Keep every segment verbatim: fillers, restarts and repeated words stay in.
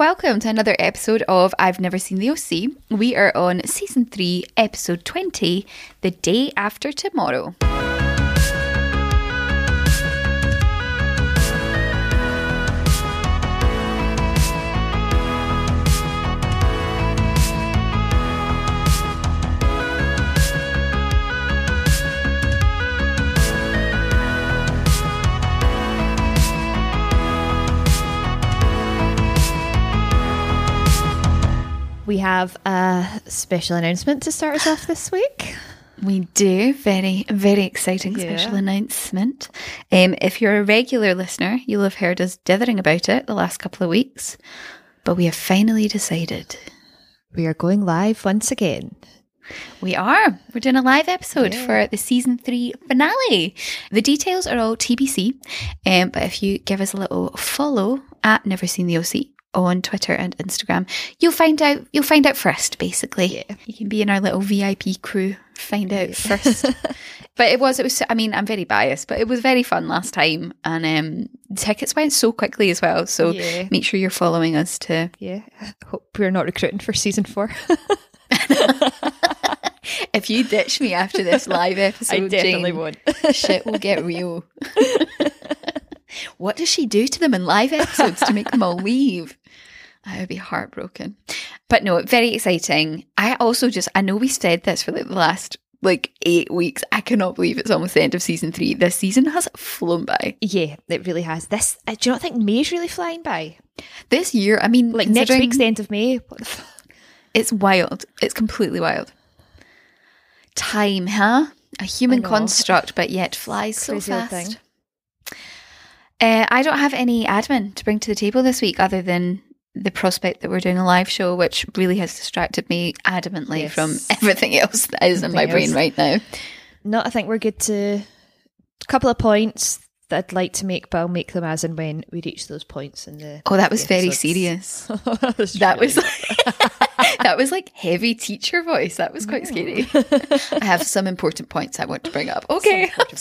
and welcome to another episode of I've Never Seen the O C. We are on Season three, Episode twenty, The Day After Tomorrow. We have a special announcement to start us off this week. We do. Very, very exciting yeah. special announcement. Um, if you're a regular listener, you'll have heard us dithering about it the last couple of weeks. But we have finally decided. We are going live once again. We are. We're doing a live episode yeah. for the season three finale. The details are all T B C. Um, but if you give us a little follow at NeverSeenTheOC on Twitter and Instagram, you'll find out you'll find out first, basically. Yeah. You can be in our little V I P crew, find out yeah. first. But it was it was I mean, I'm very biased, but it was very fun last time, and um tickets went so quickly as well, so yeah. make sure you're following us to yeah hope we're not recruiting for season four. If you ditch me after this live episode, I definitely Jane, won't. Shit will get real. What does she do to them in live episodes to make them all leave? I would be heartbroken. But no, very exciting. I also just, I know we said this for like the last like eight weeks. I cannot believe it's almost the end of season three. This season has flown by. Yeah, it really has. This, uh, do you not think May is really flying by? This year, I mean. Like next week's the end of May. What the fuck? It's wild. It's completely wild. Time, huh? A human construct, but yet flies so fast. Uh, I don't have any admin to bring to the table this week other than the prospect that we're doing a live show, which really has distracted me adamantly yes. from everything else that is everything in my else. brain right now. No, I think we're good to a couple of points that I'd like to make, but I'll make them as and when we reach those points. In the oh, that was episodes. very serious. that was that was, like, that was like heavy teacher voice. That was quite mm. scary. I have some important points I want to bring up. Okay, yeah, I'm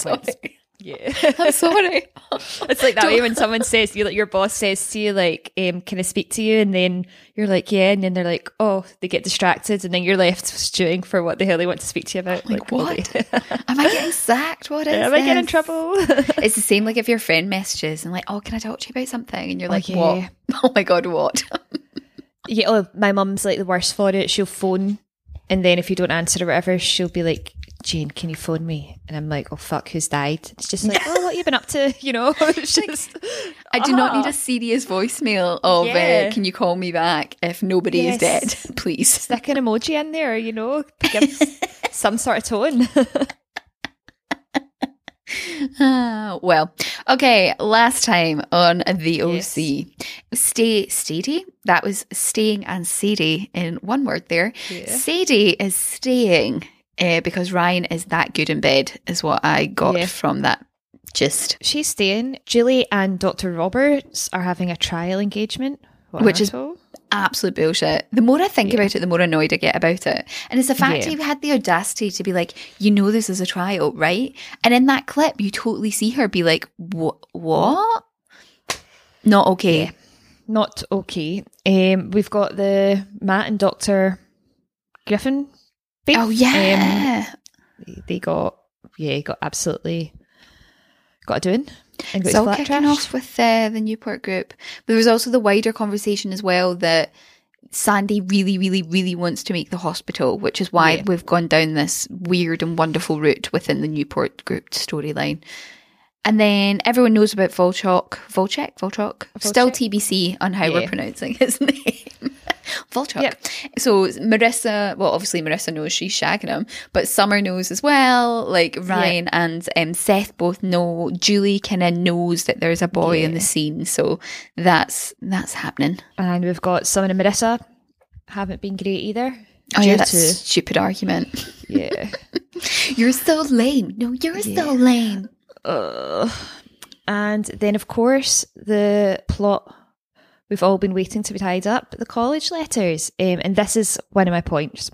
sorry. It's like that Don't. way when someone says you, like your boss says to you, like, um, "Can I speak to you?" And then you're like, "Yeah," and then they're like, "Oh," they get distracted, and then you're left stewing for what the hell they want to speak to you about. I'm like, like what? Am I getting sacked? What is? Am this? I getting in trouble? It's the same like if your friend messages and like, "Oh, can I talk to you about something?" And you're like, oh, yeah. "What? Oh my god, what?" Yeah, oh, my mum's like the worst for it. She'll phone. And then if you don't answer or whatever, she'll be like, "Jane, can you phone me?" And I'm like, "Oh, fuck, who's died?" It's just like, "Oh, what have you been up to?" You know, it's just. Like, I do oh. not need a serious voicemail of, yeah. uh, "Can you call me back if nobody yes. is dead, please?" Stick an emoji in there, you know, give some sort of tone. uh, well, okay, last time on The O C. Yes. Stay steady. That was staying and Sadie in one word there. Yeah. Sadie is staying uh, because Ryan is that good in bed is what I got yeah. from that gist. She's staying. Julie and Doctor Roberts are having a trial engagement. What Which is absolute bullshit. The more I think yeah. about it, the more annoyed I get about it. And it's the fact yeah. you had the audacity to be like, you know this is a trial, right? And in that clip, you totally see her be like, what? What? Not okay. Yeah. Not okay. Um, we've got the Matt and Doctor Griffin. Beef. Oh yeah, um, they, they got yeah got absolutely got a doing. And got it's all kicking off with uh, the Newport Group. There was also the wider conversation as well that Sandy really, really, really wants to make the hospital, which is why yeah. we've gone down this weird and wonderful route within the Newport Group storyline. And then everyone knows about Volchok. Volchek? Volchok? Volchek? Still T B C on how yeah. we're pronouncing his name. Volchok. Yep. So Marissa, well, obviously Marissa knows she's shagging him, but Summer knows as well. Like Ryan yeah. and um, Seth both know. Julie kind of knows that there's a boy yeah. in the scene. So that's that's happening. And we've got Summer and Marissa haven't been great either. Oh yeah, that stupid argument. Yeah. You're so lame. No, you're yeah. so lame. Uh, and then, of course, the plot we've all been waiting to be tied up, the college letters. Um, and this is one of my points.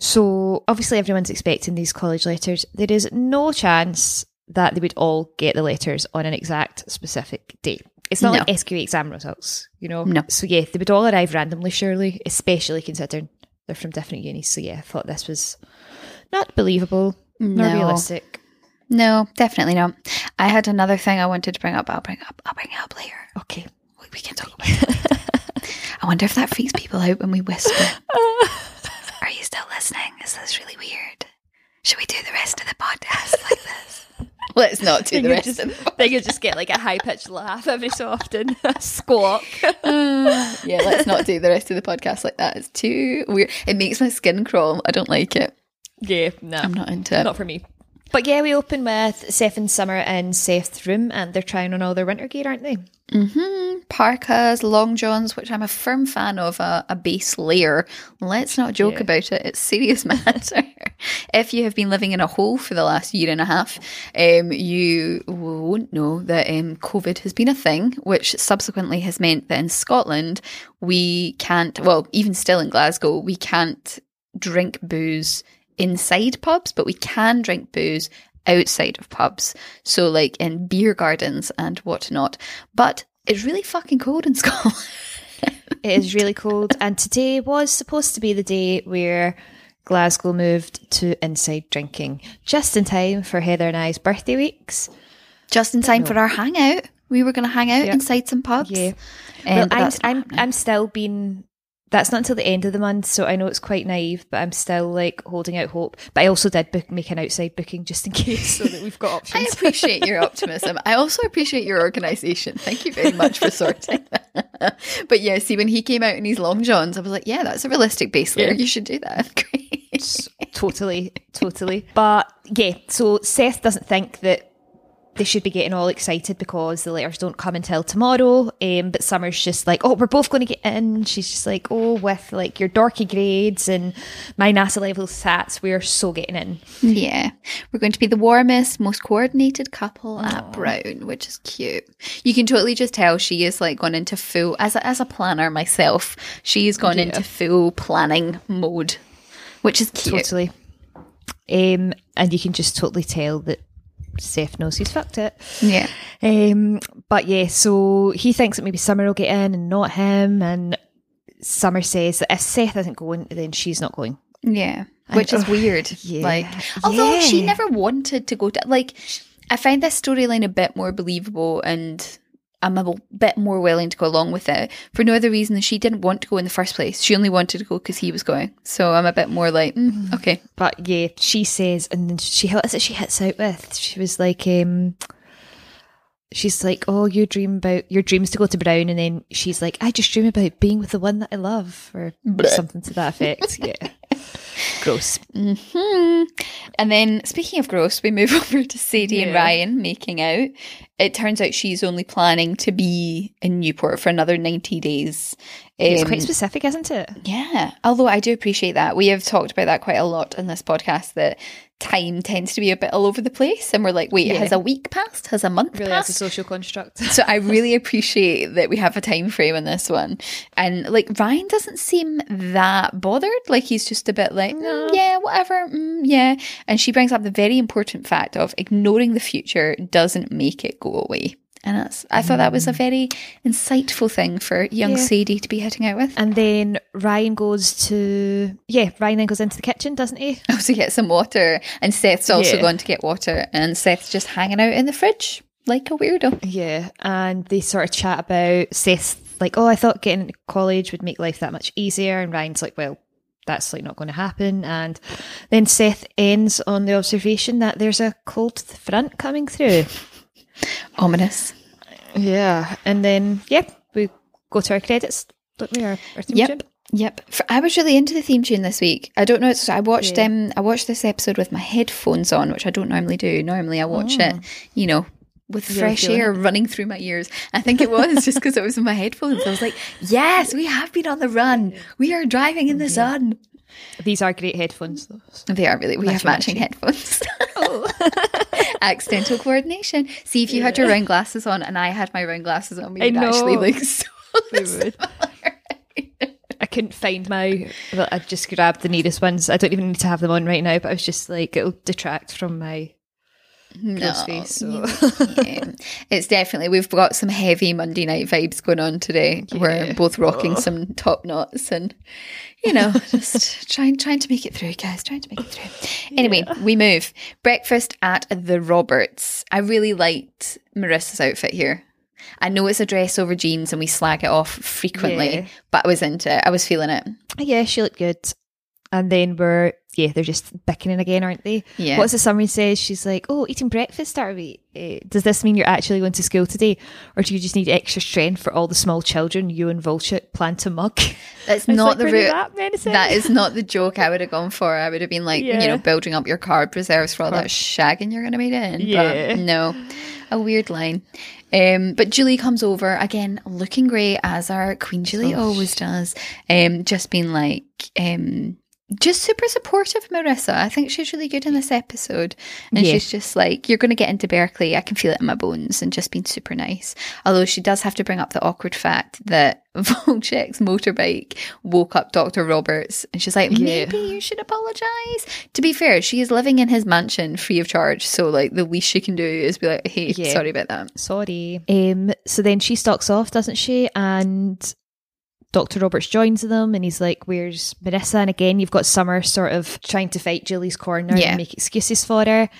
So, obviously, everyone's expecting these college letters. There is no chance that they would all get the letters on an exact specific day. It's not no. like S Q A exam results, you know? No. So, yeah, they would all arrive randomly, surely, especially considering they're from different unis. So, yeah, I thought this was not believable, no. nor realistic. No, definitely not. I had another thing I wanted to bring up. I'll bring it up. I'll bring it up later. Okay. We, we can talk about it. I wonder if that freaks people out when we whisper. Are you still listening? Is this really weird? Should we do the rest of the podcast like this? Let's not do the rest just, of the podcast. Then you'll just get like a high-pitched laugh every so often. Squawk. Uh, yeah, let's not do the rest of the podcast like that. It's too weird. It makes my skin crawl. I don't like it. Yeah, no. I'm not into it. Not for me. But yeah, we open with Seth and Summer in Seth's room and they're trying on all their winter gear, aren't they? Mm-hmm. Parkas, long johns, which I'm a firm fan of, uh, a base layer. Let's not joke yeah. about it. It's serious matter. If you have been living in a hole for the last year and a half, um, you won't know that um, COVID has been a thing, which subsequently has meant that in Scotland, we can't, well, even still in Glasgow, we can't drink booze inside pubs, but we can drink booze outside of pubs, so like in beer gardens and whatnot. But it's really fucking cold in Scotland. It is really cold, and today was supposed to be the day where Glasgow moved to inside drinking, just in time for Heather and I's birthday weeks, just in time for our hangout. We were going to hang out yep. inside some pubs. Yeah, um, well, I'm I'm, I'm still being. That's not until the end of the month, so I know it's quite naive, but I'm still, like, holding out hope. But I also did book, make an outside booking just in case, so that we've got options. I appreciate your optimism. I also appreciate your organisation. Thank you very much for sorting that. But, yeah, see, when he came out in his long johns, I was like, yeah, that's a realistic base layer. Yeah. You should do that. Great. Totally, totally. But, yeah, so Seth doesn't think that they should be getting all excited because the letters don't come until tomorrow. Um, but Summer's just like, oh, we're both going to get in. She's just like, oh, with like your dorky grades and my NASA level sats, we're so getting in. Yeah. We're going to be the warmest, most coordinated couple Aww. At Brown, which is cute. You can totally just tell she is like gone into full, as a, as a planner myself, she's gone yeah. into full planning mode, which is cute. Totally. Um, and you can just totally tell that Seth knows he's fucked it. Yeah. Um, but yeah, so he thinks that maybe Summer will get in and not him. And Summer says that if Seth isn't going, then she's not going. Yeah. And which is oh, weird. Yeah. Like, although yeah. she never wanted to go to, like, I find this storyline a bit more believable and I'm a bit more willing to go along with it for no other reason than she didn't want to go in the first place. She only wanted to go because he was going. So I'm a bit more like, mm, okay. But yeah, she says, and then she, what is it she hits out with? She was like, um, she's like, oh, you dream about, your dream's to go to Brown. And then she's like, I just dream about being with the one that I love, or Blech. Something to that effect. Yeah. Gross. Mm-hmm. And then, speaking of gross, we move over to Sadie yeah. and Ryan making out. It turns out she's only planning to be in Newport for another ninety days. Um, it's quite specific, isn't it? Yeah. Although I do appreciate that. We have talked about that quite a lot in this podcast, that time tends to be a bit all over the place. And we're like, wait, yeah. has a week passed? Has a month really passed? That's a social construct. So I really appreciate that we have a time frame on this one. And like, Ryan doesn't seem that bothered. Like, he's just a bit like, no. mm, yeah, whatever. Mm, yeah. And she brings up the very important fact of ignoring the future doesn't make it go away. And that's, I thought that was a very insightful thing for young yeah. Sadie to be hitting out with. And then Ryan goes to, yeah, Ryan then goes into the kitchen, doesn't he? Oh, to get some water. And Seth's also yeah. gone to get water. And Seth's just hanging out in the fridge like a weirdo. Yeah. And they sort of chat about Seth's like, oh, I thought getting into college would make life that much easier. And Ryan's like, well, that's like not going to happen. And then Seth ends on the observation that there's a cold front coming through. Ominous. Yeah. And then, yep, we go to our credits, don't we? Our, our theme yep. tune. Yep. For, I was really into the theme tune this week. I don't know. It's, I watched yeah. um, I watched this episode with my headphones on, which I don't normally do. Normally I watch oh. it, you know, with You're fresh air it. Running through my ears. I think it was just because it was in my headphones. I was like, yes, we have been on the run. We are driving in the yeah. sun. These are great headphones, though. So. They are really. We matching have matching headphones. Oh. Accidental coordination. See, if you yeah. had your round glasses on and I had my round glasses on, we would actually look so similar. I couldn't find my... Well, I just grabbed the nearest ones. I don't even need to have them on right now, but I was just like, it'll detract from my No, so. Yeah. It's definitely, we've got some heavy Monday night vibes going on today. Yeah. We're both rocking oh. some top knots and, you know, just trying trying to make it through, guys, trying to make it through. Yeah. Anyway, we move. Breakfast at the Roberts. I really liked Marissa's outfit here. I know it's a dress over jeans and we slag it off frequently, yeah. but I was into it. I was feeling it. Yeah, she looked good. And then we're, yeah, they're just bickering again, aren't they? Yeah. What's the summary says? She's like, oh, eating breakfast, are we? Uh, does this mean you're actually going to school today? Or do you just need extra strength for all the small children you and Volchok plan to mug? That's not like, the route. That, that is not the joke I would have gone for. I would have been like, yeah. you know, building up your carb reserves for all that shagging you're going to be doing. Yeah. But no, a weird line. Um, but Julie comes over, again, looking great, as our Queen Julie oh, always does. Um, just being like... Um, Just super supportive, Marissa. I think she's really good in this episode. And yeah. she's just like, you're going to get into Berkeley. I can feel it in my bones, and just being super nice. Although she does have to bring up the awkward fact that Volchek's motorbike woke up Doctor Roberts. And she's like, maybe yeah. you should apologise. To be fair, she is living in his mansion free of charge. So like the least she can do is be like, hey, yeah. sorry about that. Sorry. Um. So then she stalks off, doesn't she? And... Doctor Roberts joins them and he's like, where's Marissa? And again, you've got Summer sort of trying to fight Julie's corner yeah. and make excuses for her.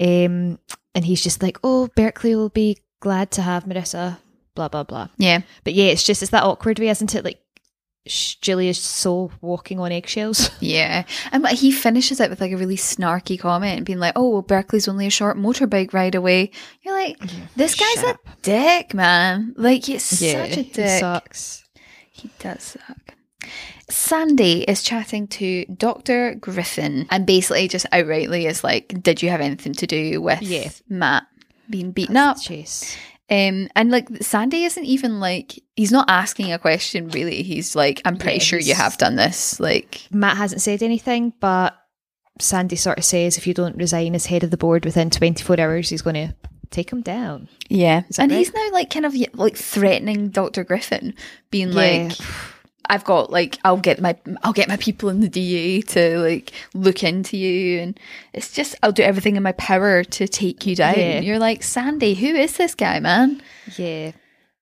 Um, and he's just like, oh, Berkeley will be glad to have Marissa, blah, blah, blah. Yeah. But yeah, it's just, it's that awkward way, isn't it? Like, Julie is so walking on eggshells. Yeah. And he finishes it with like a really snarky comment and being like, oh, well, Berkeley's only a short motorbike ride away. You're like, this guy's Shut a up. dick, man. Like, he's yeah, such a dick. It sucks. He does suck. Sandy is chatting to Doctor Griffin and basically just outrightly is like, did you have anything to do with yeah. Matt being beaten That's up? Chase. Um, and like Sandy isn't even like, he's not asking a question really. He's like, I'm pretty yes. sure you have done this. Like Matt hasn't said anything, but Sandy sort of says if you don't resign as head of the board within twenty-four hours, he's going to... take him down. Yeah. And right? He's now like kind of like threatening Doctor Griffin, being yeah. like, I've got like, I'll get my, I'll get my people in the D A to like look into you. And it's just, I'll do everything in my power to take you down. Yeah. You're like, Sandy, who is this guy, man? Yeah.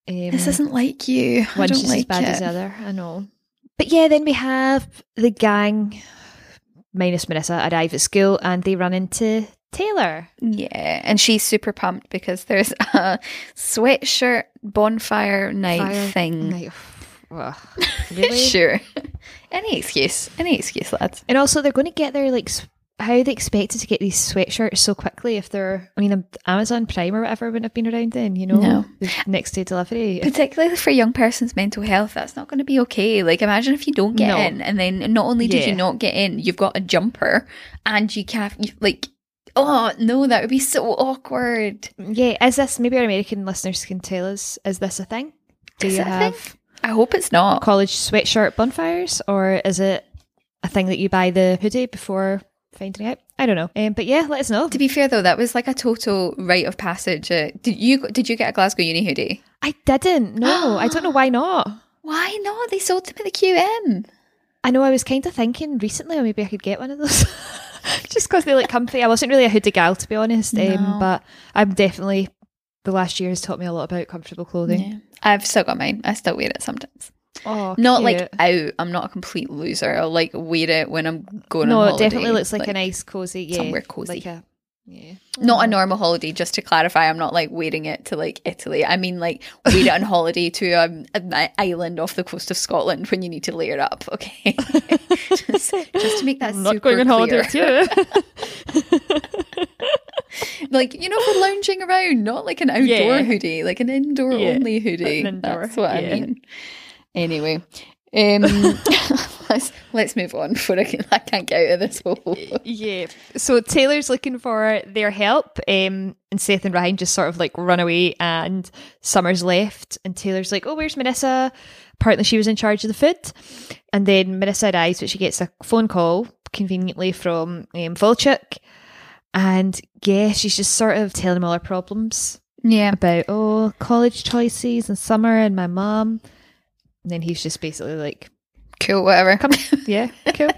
Um, this isn't like you. I don't like it. One's as bad as the other. I know. But yeah, then we have the gang, minus Marissa, arrive at school and they run into Taylor. Yeah, and she's super pumped because there's a sweatshirt bonfire night Fire thing. Night. Ugh, really? Sure. Any excuse. Any excuse, lads. And also they're going to get their, like, how are they expected to get these sweatshirts so quickly if they're, I mean, Amazon Prime or whatever wouldn't have been around then, you know? No. The next day delivery. Particularly for a young person's mental health, that's not going to be okay. Like, imagine if you don't get no. in, and then not only did yeah. you not get in, you've got a jumper and you can't, like... Oh, no, that would be so awkward. Yeah, is this, maybe our American listeners can tell us, is this a thing? Do is you have? Thing? I hope it's not. College sweatshirt bonfires, or is it a thing that you buy the hoodie before finding out? I don't know. Um, but yeah, let us know. To be fair though, that was like a total rite of passage. Uh, did you Did you get a Glasgow Uni hoodie? I didn't, no. I don't know, why not? Why not? They sold them at the Q M. I know, I was kind of thinking recently, or maybe I could get one of those. Just because they look comfy. I wasn't really a hoodie gal, to be honest, no. um, but I'm definitely, the last year has taught me a lot about comfortable clothing. Yeah. I've still got mine. I still wear it sometimes. Oh, not cute. Like out. I'm not a complete loser. I'll like wear it when I'm going no, on holiday. No, it definitely looks like, like a nice cozy, yeah, somewhere cozy. Like a, yeah. Not a normal holiday, just to clarify. I'm not like wearing it to like Italy. I mean like wear it on holiday to um, an island off the coast of Scotland when you need to layer up, okay? just, just to make that I'm super not going on holiday clear. Too. Like, you know, for lounging around, not like an outdoor yeah. hoodie, like an indoor yeah. only hoodie. Indoor, that's what yeah. I mean. Anyway. Um, let's, let's move on before I, can, I can't get out of this hole. Yeah. So Taylor's looking for their help, um, and Seth and Ryan just sort of like run away, and Summer's left, and Taylor's like, oh, where's Marissa? Apparently she was in charge of the food. And then Marissa arrives, but she gets a phone call conveniently from um, Volchok, and yeah, she's just sort of telling him all her problems. Yeah. About oh college choices and Summer and my mum. And then he's just basically like, cool, whatever. Come, yeah, cool.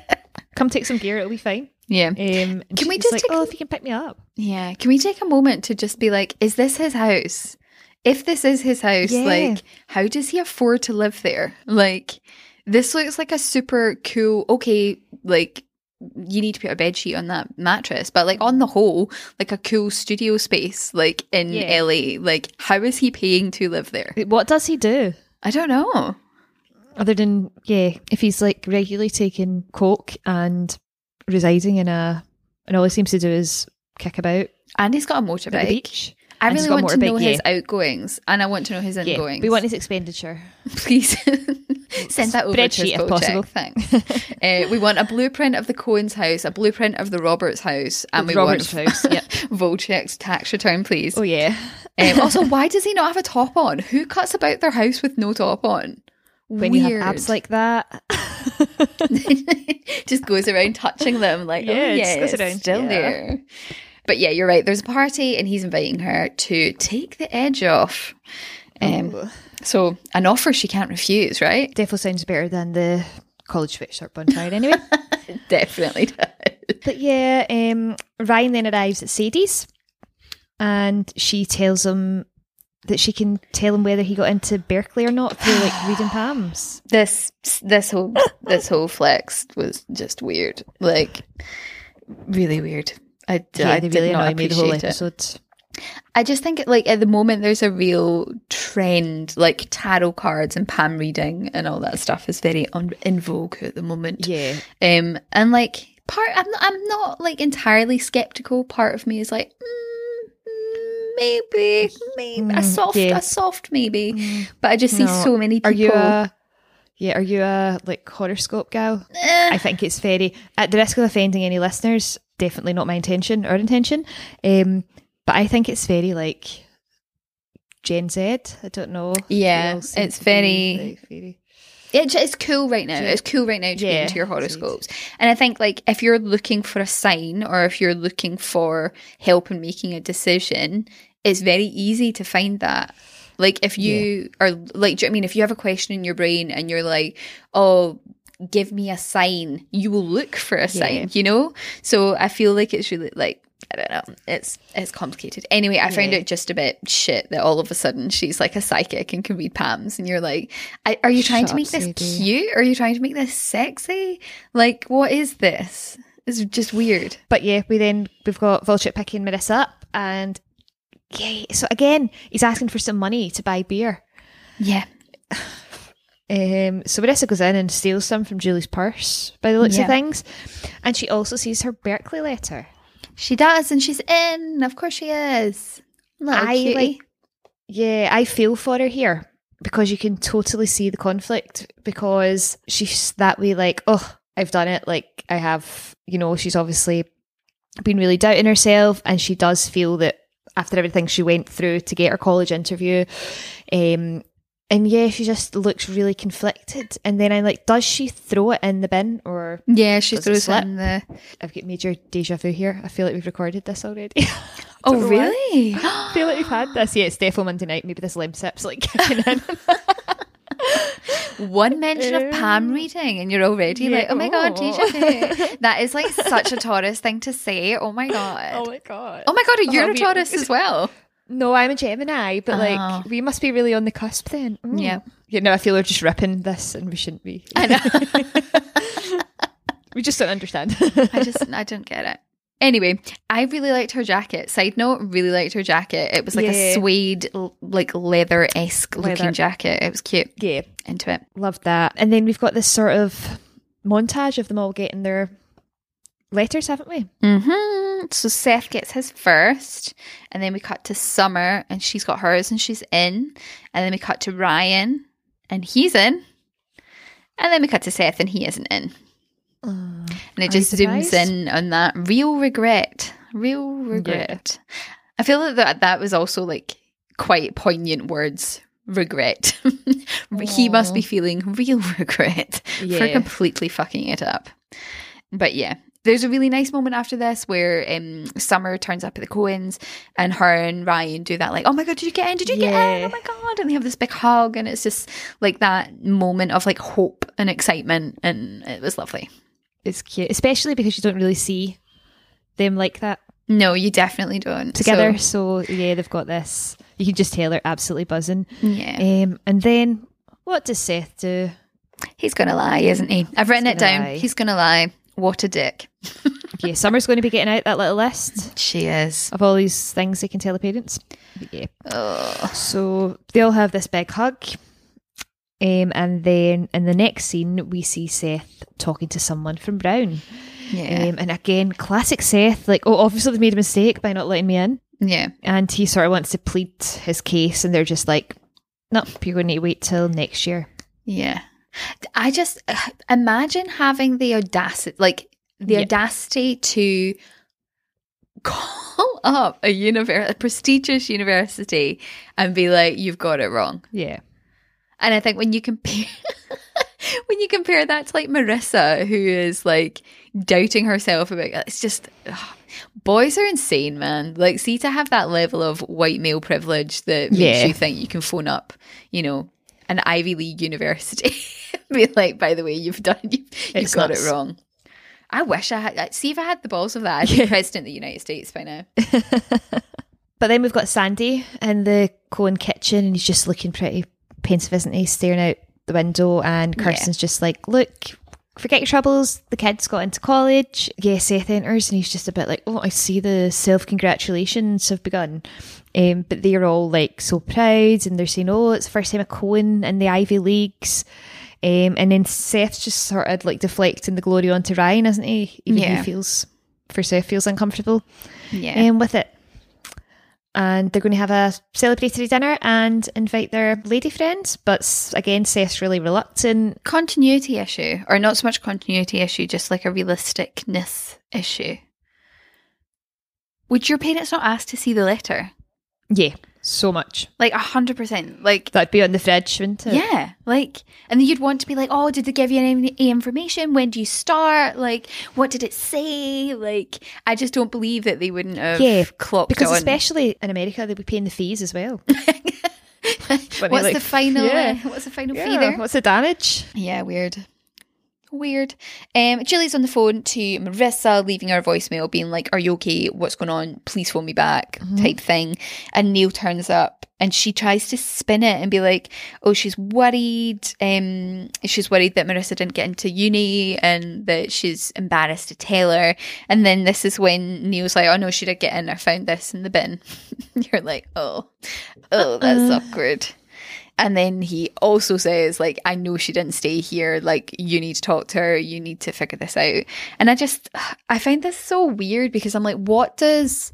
Come take some gear, it'll be fine. Yeah. Um, can we just like, take oh, a, if you can pick me up. Yeah. Can we take a moment to just be like, is this his house? If this is his house, yeah. like, how does he afford to live there? Like, this looks like a super cool, okay, like, you need to put a bed sheet on that mattress, but like on the whole, like a cool studio space, like in yeah. L A. Like, how is he paying to live there? What does he do? I don't know. Other than, yeah, if he's like regularly taking coke and residing in a, and all he seems to do is kick about. And he's got a motorbike. At the beach. I really want to know yeah. his outgoings, and I want to know his ingoings. Yeah, we want his expenditure. Please send that over to us, possible. Thanks. uh, we want a blueprint of the Cohen's house, a bluept of the Roberts house, and we Robert's want house, yep. Volchek's tax return, please. Oh, yeah. Um, also, why does he not have a top on? Who cuts about their house with no top on? When Weird. You have abs like that. Just goes around touching them like, yeah, oh, yes, goes around. Still yeah. there. But yeah, you're right. There's a party and he's inviting her to take the edge off. Um, oh. So an offer she can't refuse, right? Definitely sounds better than the college sweatshirt bonfire anyway. Definitely does. But yeah, um, Ryan then arrives at Sadie's and she tells him that she can tell him whether he got into Berkeley or not through like reading palms. This this whole this whole flex was just weird. Like, really weird. I, d- yeah, I did really not appreciate the whole episode. I just think, like, at the moment there's a real trend, like tarot cards and palm reading and all that stuff is very un- in vogue at the moment. Yeah, um, and like part, I'm not, I'm not like entirely skeptical. Part of me is like, mm, maybe, maybe mm, a soft, yeah. a soft maybe. Mm, but I just no. see so many people. Are you a- Yeah, are you a like horoscope gal? Eh. I think it's very, at the risk of offending any listeners, definitely not my intention or intention. Um, but I think it's very like Gen Z. I don't know. Yeah, it's very, be, like, very. It, it's cool right now. Gen- it's cool right now to yeah, be into your horoscopes. Indeed. And I think like if you're looking for a sign or if you're looking for help in making a decision, it's very easy to find that. Like if you yeah. are like, do you know what I mean? If you have a question in your brain and you're like, oh, give me a sign, you will look for a yeah. sign, you know? So I feel like it's really like, I don't know, it's it's complicated. Anyway, I yeah. found out just a bit shit that all of a sudden she's like a psychic and can read palms. And you're like, I, are you trying Shut to make up, this Sadie. Cute? Are you trying to make this sexy? Like, what is this? It's just weird. But yeah, we then, we've got Volchok picking Marissa up and yeah, so again, he's asking for some money to buy beer. Yeah. Um, so Marissa goes in and steals some from Julie's purse, by the looks yeah. of things. And she also sees her Berkeley letter. She does, and she's in. Of course she is. Little I, cutie. Like, yeah, I feel for her here because you can totally see the conflict because she's that way like, oh, I've done it. Like, I have, you know, she's obviously been really doubting herself and she does feel that after everything she went through to get her college interview. Um, and yeah, she just looks really conflicted. And then I'm like, does she throw it in the bin or yeah, she throws it, it in the... I've got major deja vu here. I feel like we've recorded this already. Oh, really? I feel like we've had this. Yeah, it's definitely Monday night. Maybe this limb sip's like kicking in. One mention um, of palm reading and you're already yeah, like, oh my oh. god, deja vu. That is like such a Taurus thing to say. Oh my god. Oh my god. Oh my god, you're oh, a Taurus as well. No, I'm a Gemini, but oh. like we must be really on the cusp then. Mm. Yeah. Yeah, no, I feel we're just ripping this and we shouldn't be. I know. We just don't understand. I just I don't get it. Anyway, I really liked her jacket. Side note, really liked her jacket. It was like yeah. a suede, like leather-esque Leather. looking jacket. It was cute. Yeah. Into it. Loved that. And then we've got this sort of montage of them all getting their letters, haven't we? Mm-hmm. So Seth gets his first, and then we cut to Summer, and she's got hers, and she's in. And then we cut to Ryan, and he's in. And then we cut to Seth, and he isn't in. And it just zooms in on that real regret, real regret. Yeah. I feel like that that was also like quite poignant words, regret. He must be feeling real regret yeah. for completely fucking it up. But yeah, there's a really nice moment after this where um, Summer turns up at the Cohens and her and Ryan do that like, oh my God, did you get in? Did you yeah. get in? Oh my God. And they have this big hug and it's just like that moment of like hope and excitement and it was lovely. It's cute, especially because you don't really see them like that. No, you definitely don't. Together, so, so yeah, they've got this. You can just tell they're absolutely buzzing. Yeah. Um, and then what does Seth do? He's going to lie, isn't he? I've written it down. Lie. He's going to lie. What a dick. Yeah, Summer's going to be getting out that little list. She is. Of all these things they can tell the parents. But yeah. Oh. So they all have this big hug. Um, and then in the next scene, we see Seth talking to someone from Brown. Yeah. Um, and again, classic Seth. Like, oh, obviously they made a mistake by not letting me in. Yeah. And he sort of wants to plead his case. And they're just like, nope, you're going to wait till next year. Yeah. I just uh, imagine having the audacity, like the yep. audacity to call up a univer- a prestigious university and be like, you've got it wrong. Yeah. And I think when you compare when you compare that to like Marissa, who is like doubting herself about it's just ugh, boys are insane, man. Like, see, to have that level of white male privilege that yeah. makes you think you can phone up, you know, an Ivy League university be like, by the way, you've done you've, you've got nuts. It wrong. I wish I had see if I had the balls of that I'd yeah. be president of the United States by now. But then we've got Sandy in the Cohen kitchen and he's just looking pretty pensive, isn't he, staring out the window, and Kirsten's yeah. just like, look, forget your troubles, the kid's got into college. Yeah, Seth enters and he's just a bit like, oh, I see the self-congratulations have begun. Um, but they're all like so proud and they're saying, oh, it's the first time a Cohen in the Ivy Leagues. Um, and then Seth's just sort of like deflecting the glory onto Ryan, isn't he? Even yeah. he feels, for Seth, feels uncomfortable yeah. um, with it. And they're going to have a celebratory dinner and invite their lady friends. But again, Seth's really reluctant. Continuity issue, or not so much continuity issue, just like a realisticness issue. Would your parents not ask to see the letter? Yeah, so much. Like, one hundred percent. Like, that'd be on the fridge, wouldn't it? Yeah, like, and then you'd want to be like, oh, did they give you any information? When do you start? Like, what did it say? Like, I just don't believe that they wouldn't have yeah, clocked because on. Because especially in America, they'd be paying the fees as well. what's, like, the final, yeah. uh, what's the final yeah, fee there? What's the damage? Yeah, weird. Weird. Um, Julie's on the phone to Marissa, leaving her voicemail, being like, are you okay? What's going on? Please phone me back mm-hmm. type thing. And Neil turns up and she tries to spin it and be like, oh, she's worried. Um, she's worried that Marissa didn't get into uni and that she's embarrassed to tell her. And then this is when Neil's like, oh, no, she did get in. I found this in the bin. You're like, oh, oh, that's uh-uh. awkward. And then he also says, like, I know she didn't stay here. Like, you need to talk to her. You need to figure this out. And I just, I find this so weird because I'm like, what does,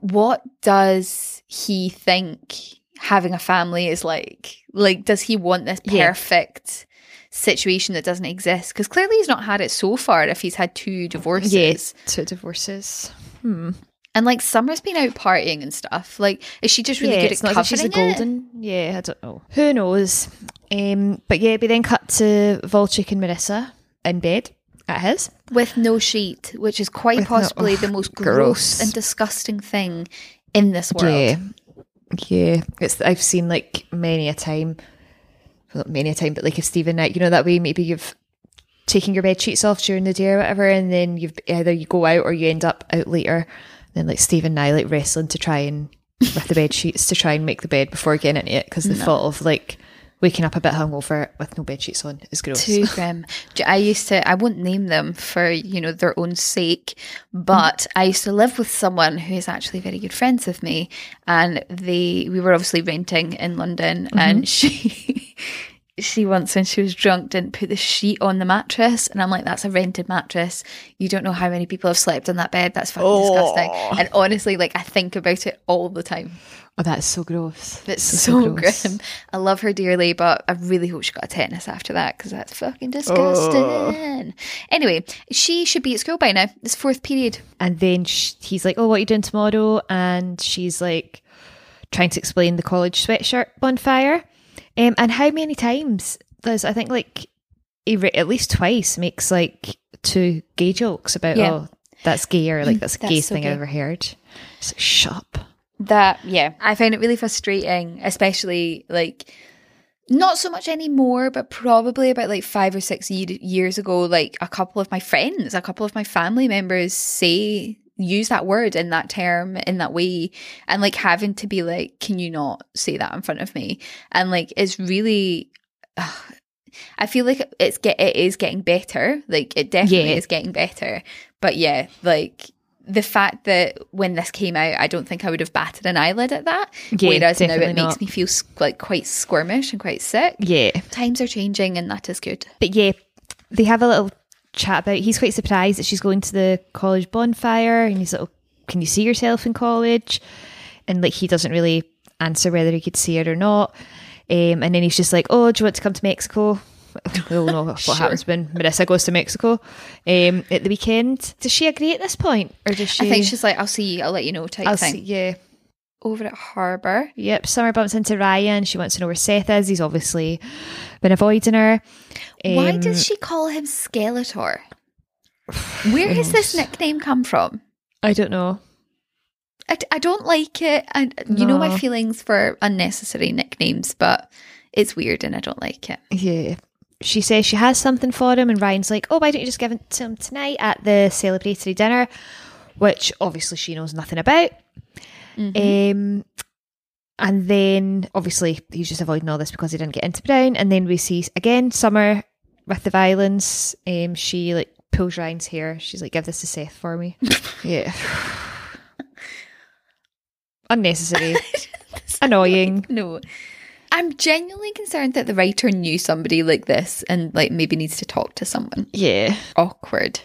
what does he think having a family is like? Like, does he want this perfect yeah. situation that doesn't exist? Because clearly he's not had it so far if he's had two divorces. Yes, two divorces. Hmm. And, like, Summer's been out partying and stuff. Like, is she just really yeah, good at covering like she's a golden. It? Yeah, I don't know. Who knows? Um, but, yeah, we then cut to Volchok and Marissa in bed at his. With no sheet, which is quite With possibly no, oh, the most gross. gross and disgusting thing in this world. Yeah. Yeah. It's, I've seen, like, many a time. Well, not many a time, but, like, if Stephen, you know, that way maybe you've taken your bed sheets off during the day or whatever, and then you've either you go out or you end up out later. Then like Steve and I like wrestling to try and with the bed sheets to try and make the bed before getting into it because the no. thought of like waking up a bit hungover with no bed sheets on is gross. Too grim. I used to. I won't name them for you know their own sake, but mm. I used to live with someone who is actually very good friends with me, and they we were obviously renting in London, mm-hmm. and she. She once, when she was drunk, didn't put the sheet on the mattress. And I'm like, that's a rented mattress. You don't know how many people have slept on that bed. That's fucking oh. disgusting. And honestly, like, I think about it all the time. Oh, that's so gross. That's so, so gross. grim. I love her dearly, but I really hope she got a tetanus after that because that's fucking disgusting. Oh. Anyway, she should be at school by now. It's fourth period. And then she, he's like, oh, what are you doing tomorrow? And she's like trying to explain the college sweatshirt bonfire. Um, and how many times does, I think like every, at least twice makes like two gay jokes about, yeah. oh, that's gay or like that's the gayest so thing gay. I've ever heard. It's like, shut up. That, yeah. I find it really frustrating, especially like Not so much anymore, but probably about like five or six ye- years ago, like a couple of my friends, a couple of my family members say, use that word in that term, in that way. And like having to be like, can you not say that in front of me? And like, it's really, uh, I feel like it's get, it is getting better. Like it definitely yeah. is getting better. But yeah, like the fact that when this came out, I don't think I would have batted an eyelid at that. Yeah, whereas now it not. makes me feel like quite squirmish and quite sick. Yeah. Times are changing and that is good. But yeah, they have a little chat about, he's quite surprised that she's going to the college bonfire and he's like, oh, can you see yourself in college? And like he doesn't really answer whether he could see her or not. Um, and then he's just like, oh, do you want to come to Mexico? We all know what sure. happens when Marissa goes to Mexico um, at the weekend. Does she agree at this point? Or does she? I think she's like, I'll see you, I'll let you know type I'll thing. See, yeah. Over at Harbour. Yep, Summer bumps into Ryan. She wants to know where Seth is. He's obviously been avoiding her. Um, Why does she call him Skeletor? Where has this nickname come from? I don't know. I, I don't like it. I, you no. know my feelings for unnecessary nicknames, but it's weird and I don't like it. Yeah. She says she has something for him and Ryan's like, oh, why don't you just give it to him tonight at the celebratory dinner, which obviously she knows nothing about. Mm-hmm. Um, and then obviously he's just avoiding all this because he didn't get into Brown. And then we see again Summer with the violins. Um, she like pulls Ryan's hair. She's like, give this to Seth for me. Yeah. Unnecessary. Annoying. No. I'm genuinely concerned that the writer knew somebody like this and like maybe needs to talk to someone. Yeah. Awkward.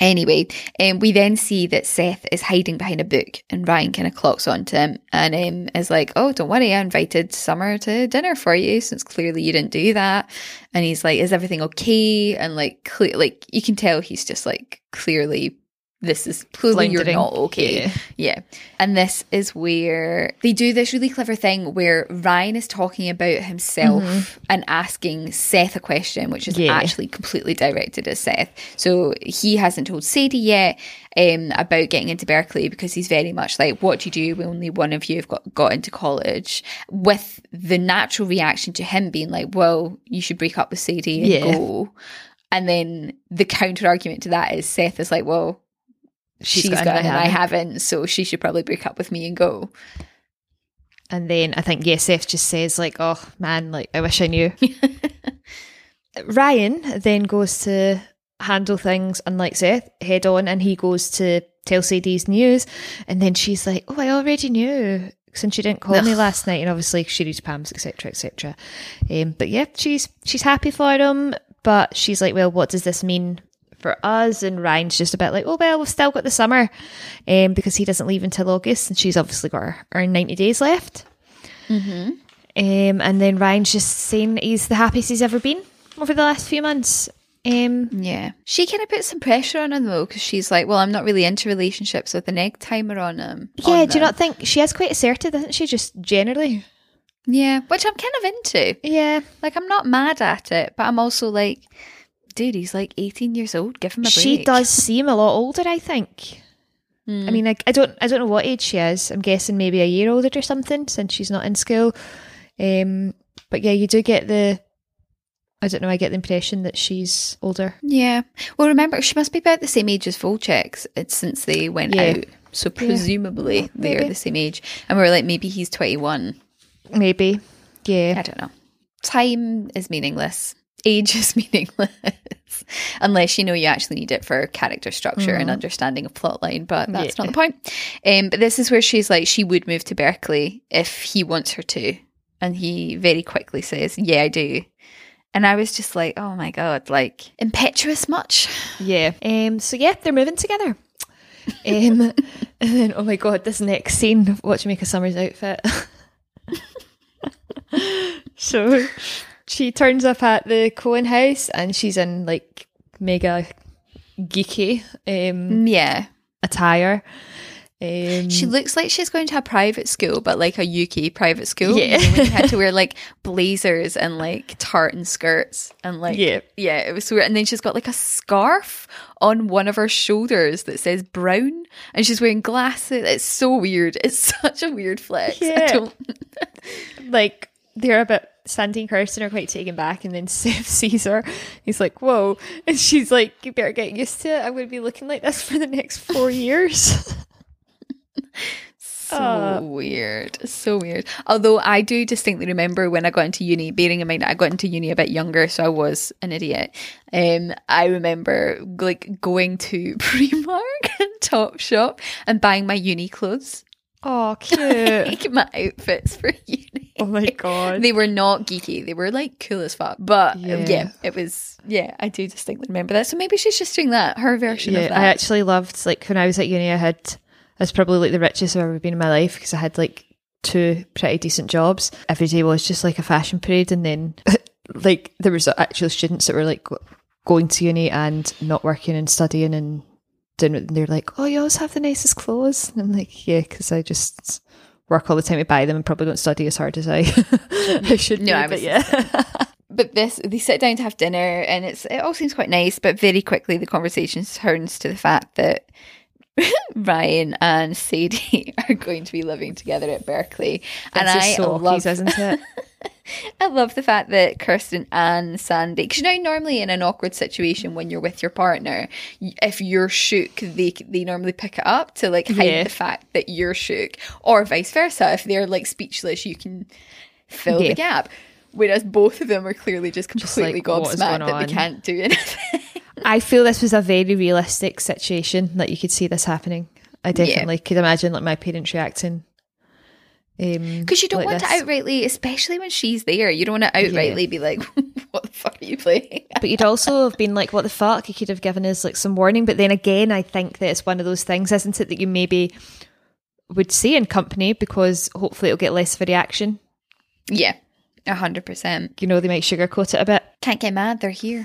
Anyway, um, we then see that Seth is hiding behind a book and Ryan kind of clocks onto him and um, is like, oh, don't worry, I invited Summer to dinner for you since clearly you didn't do that. And he's like, is everything okay? And like, cle- like you can tell he's just like, clearly this is clearly you're not okay. Yeah. yeah. And this is where they do this really clever thing where Ryan is talking about himself mm-hmm. and asking Seth a question, which is yeah. actually completely directed at Seth. So he hasn't told Sadie yet um, about getting into Berkeley because he's very much like, what do you do when only one of you have got, got into college? With the natural reaction to him being like, well, you should break up with Sadie and yeah. go. And then the counter argument to that is Seth is like, well, She's, she's got, got it and I haven't, so she should probably break up with me and go. And then I think, yeah, Seth just says, like, oh, man, like, I wish I knew. Ryan then goes to handle things, unlike Seth, head on, and he goes to tell Sadie's news. And then she's like, oh, I already knew, since she didn't call me last night. And obviously she reads Pam's, et cetera, et cetera. Um, but yeah, she's she's happy for him, but she's like, well, what does this mean for us? And Ryan's just a bit like, oh well, we've still got the summer um, because he doesn't leave until August and she's obviously got her, her ninety days left. Mm-hmm. um, and then Ryan's just saying he's the happiest he's ever been over the last few months. Um, yeah, she kind of puts some pressure on him though, because she's like, well, I'm not really into relationships with an egg timer on him. Yeah, on do them. You not think she is quite assertive, isn't she, just generally? Yeah, which I'm kind of into. Yeah, like I'm not mad at it, but I'm also like, dude, he's like eighteen years old, give him a break. She does seem a lot older, I think. Mm. I mean, I, I don't I don't know what age she is. I'm guessing maybe a year older or something, since she's not in school. Um, but yeah, you do get the, I don't know, I get the impression that she's older. Yeah. Well, remember, she must be about the same age as Volchek's since they went yeah. out. So presumably yeah. they are the same age. And we're like, maybe he's twenty-one. Maybe. Yeah. I don't know. Time is meaningless. Age is meaningless unless you know you actually need it for character structure mm. and understanding of plotline, but that's yeah. not the point. Um, but this is where she's like, she would move to Berkeley if he wants her to. And he very quickly says, yeah, I do. And I was just like, oh my God, like impetuous much. Yeah. Um. So yeah, they're moving together. Um, and then, oh my God, this next scene, what do you make of Summer's outfit? So she turns up at the Cohen house and she's in like mega geeky um, yeah. attire. Um, she looks like she's going to a private school, but like a U K private school. Yeah. You know, we had to wear like blazers and like tartan skirts and like, yeah, yeah it was so weird. And then she's got like a scarf on one of her shoulders that says Brown and she's wearing glasses. It's so weird. It's such a weird flex. Yeah. I don't... like... they're about Sandy and Kirsten are quite taken back, and then Sif sees her. He's like, whoa. And she's like, you better get used to it. I'm going to be looking like this for the next four years. So uh, weird. So weird. Although I do distinctly remember when I got into uni, bearing in mind I got into uni a bit younger, so I was an idiot. Um, I remember like going to Primark and Topshop and buying my uni clothes. Oh, cute. Like my outfits for uni. Oh my God. They were not geeky. They were like cool as fuck. But yeah, um, yeah it was, yeah, I do distinctly remember that. So maybe she's just doing that, her version yeah, of that. I actually loved, like when I was at uni, I had... That's probably like the richest I've ever been in my life because I had like two pretty decent jobs. Every day was just like a fashion parade, and then like there was actual students that were like going to uni and not working and studying and doing. They're like, "Oh, you always have the nicest clothes," and I'm like, "Yeah," because I just work all the time to buy them and probably don't study as hard as I I should. No, be, I was but yeah. But this, they sit down to have dinner, and it's it all seems quite nice. But very quickly, the conversation turns to the fact that Ryan and Sadie are going to be living together at Berkeley. That's and I so love keys, isn't it? I love the fact that Kirsten and Sandy, because you know normally in an awkward situation when you're with your partner, if you're shook, they they normally pick it up to like hide yeah. the fact that you're shook, or vice versa. If they're like speechless, you can fill yeah. the gap. Whereas both of them are clearly just completely just like, gobsmacked that they can't do anything. I feel this was a very realistic situation that like you could see this happening. I definitely yeah. could imagine like my parents reacting. Because um, you don't like want this. to outrightly, especially when she's there, you don't want to outrightly yeah. be like, what the fuck are you playing? But you'd also have been like, what the fuck? You could have given us like some warning. But then again, I think that it's one of those things, isn't it, that you maybe would say in company because hopefully it'll get less of a reaction. Yeah. A hundred percent. You know, they might sugarcoat it a bit. Can't get mad, they're here.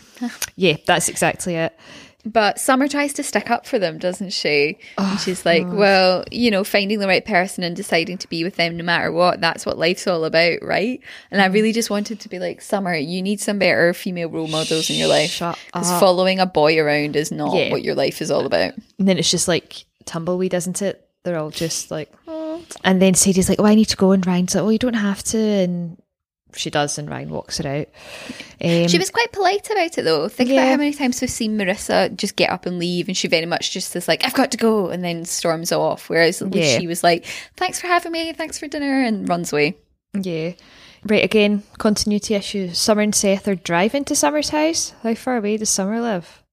Yeah, that's exactly it. But Summer tries to stick up for them, doesn't she? Oh, and she's like, oh. well, you know, finding the right person and deciding to be with them no matter what, that's what life's all about, right? And I really just wanted to be like, Summer, you need some better female role models in your life. Shut up. Because following a boy around is not yeah. what your life is all about. And then it's just like tumbleweed, isn't it? They're all just like, oh. And then Sadie's like, oh, I need to go. And Ryan's like, oh, you don't have to. And she does, and Ryan walks her out. Um, she was quite polite about it though. Think yeah. about how many times we've seen Marissa just get up and leave, and she very much just is like, I've got to go, and then storms off, whereas at least yeah. she was like, thanks for having me, thanks for dinner, and runs away. Yeah. Right, again, continuity issues. Summer and Seth are driving to Summer's house. How far away does Summer live?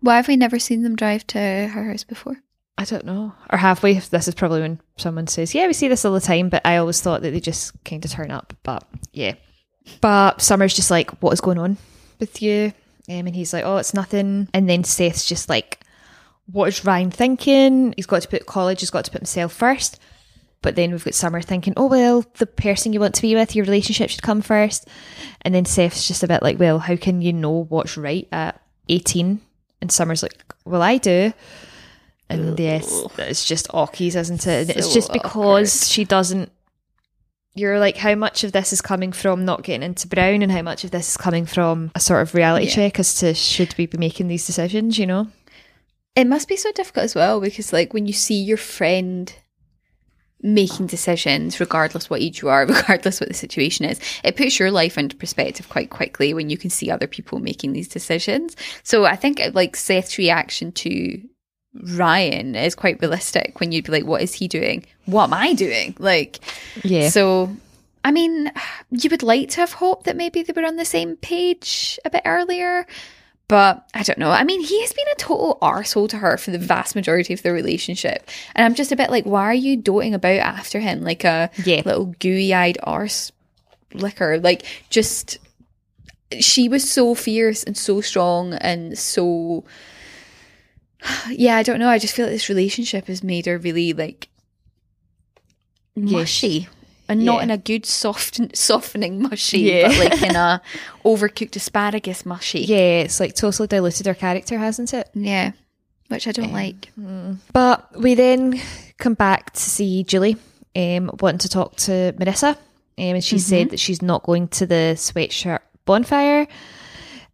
Why have we never seen them drive to her house before? I don't know. Or have we? This is probably when someone says, yeah, we see this all the time, but I always thought that they just kind of turn up. But yeah. But Summer's just like, what is going on with you? Um, and he's like, oh, it's nothing. And then Seth's just like, what is Ryan thinking? He's got to put college, he's got to put himself first. But then we've got Summer thinking, oh, well, the person you want to be with, your relationship should come first. And then Seth's just a bit like, well, how can you know what's right at eighteen? And Summer's like, well, I do. And yes, it's just awkies, isn't it? So it's just because awkward. She doesn't, you're like, how much of this is coming from not getting into Brown and how much of this is coming from a sort of reality yeah. check as to should we be making these decisions, you know? It must be so difficult as well, because like when you see your friend making decisions, regardless what age you are, regardless what the situation is, it puts your life into perspective quite quickly when you can see other people making these decisions. So I think like Seth's reaction to Ryan is quite realistic when you'd be like, what is he doing? What am I doing? Like, yeah. So, I mean, you would like to have hoped that maybe they were on the same page a bit earlier, but I don't know. I mean, he has been a total arsehole to her for the vast majority of their relationship. And I'm just a bit like, why are you doting about after him? Like a yeah. little gooey-eyed arse licker. Like, just, she was so fierce and so strong and so... Yeah, I don't know. I just feel like this relationship has made her really like mushy, yes. and yeah. not in a good soft, softening mushy, yeah. but like in a overcooked asparagus mushy. Yeah, it's like totally diluted her character, hasn't it? Yeah, which I don't um, like. Mm. But we then come back to see Julie um, wanting to talk to Marissa, um, and she mm-hmm. said that she's not going to the sweatshirt bonfire,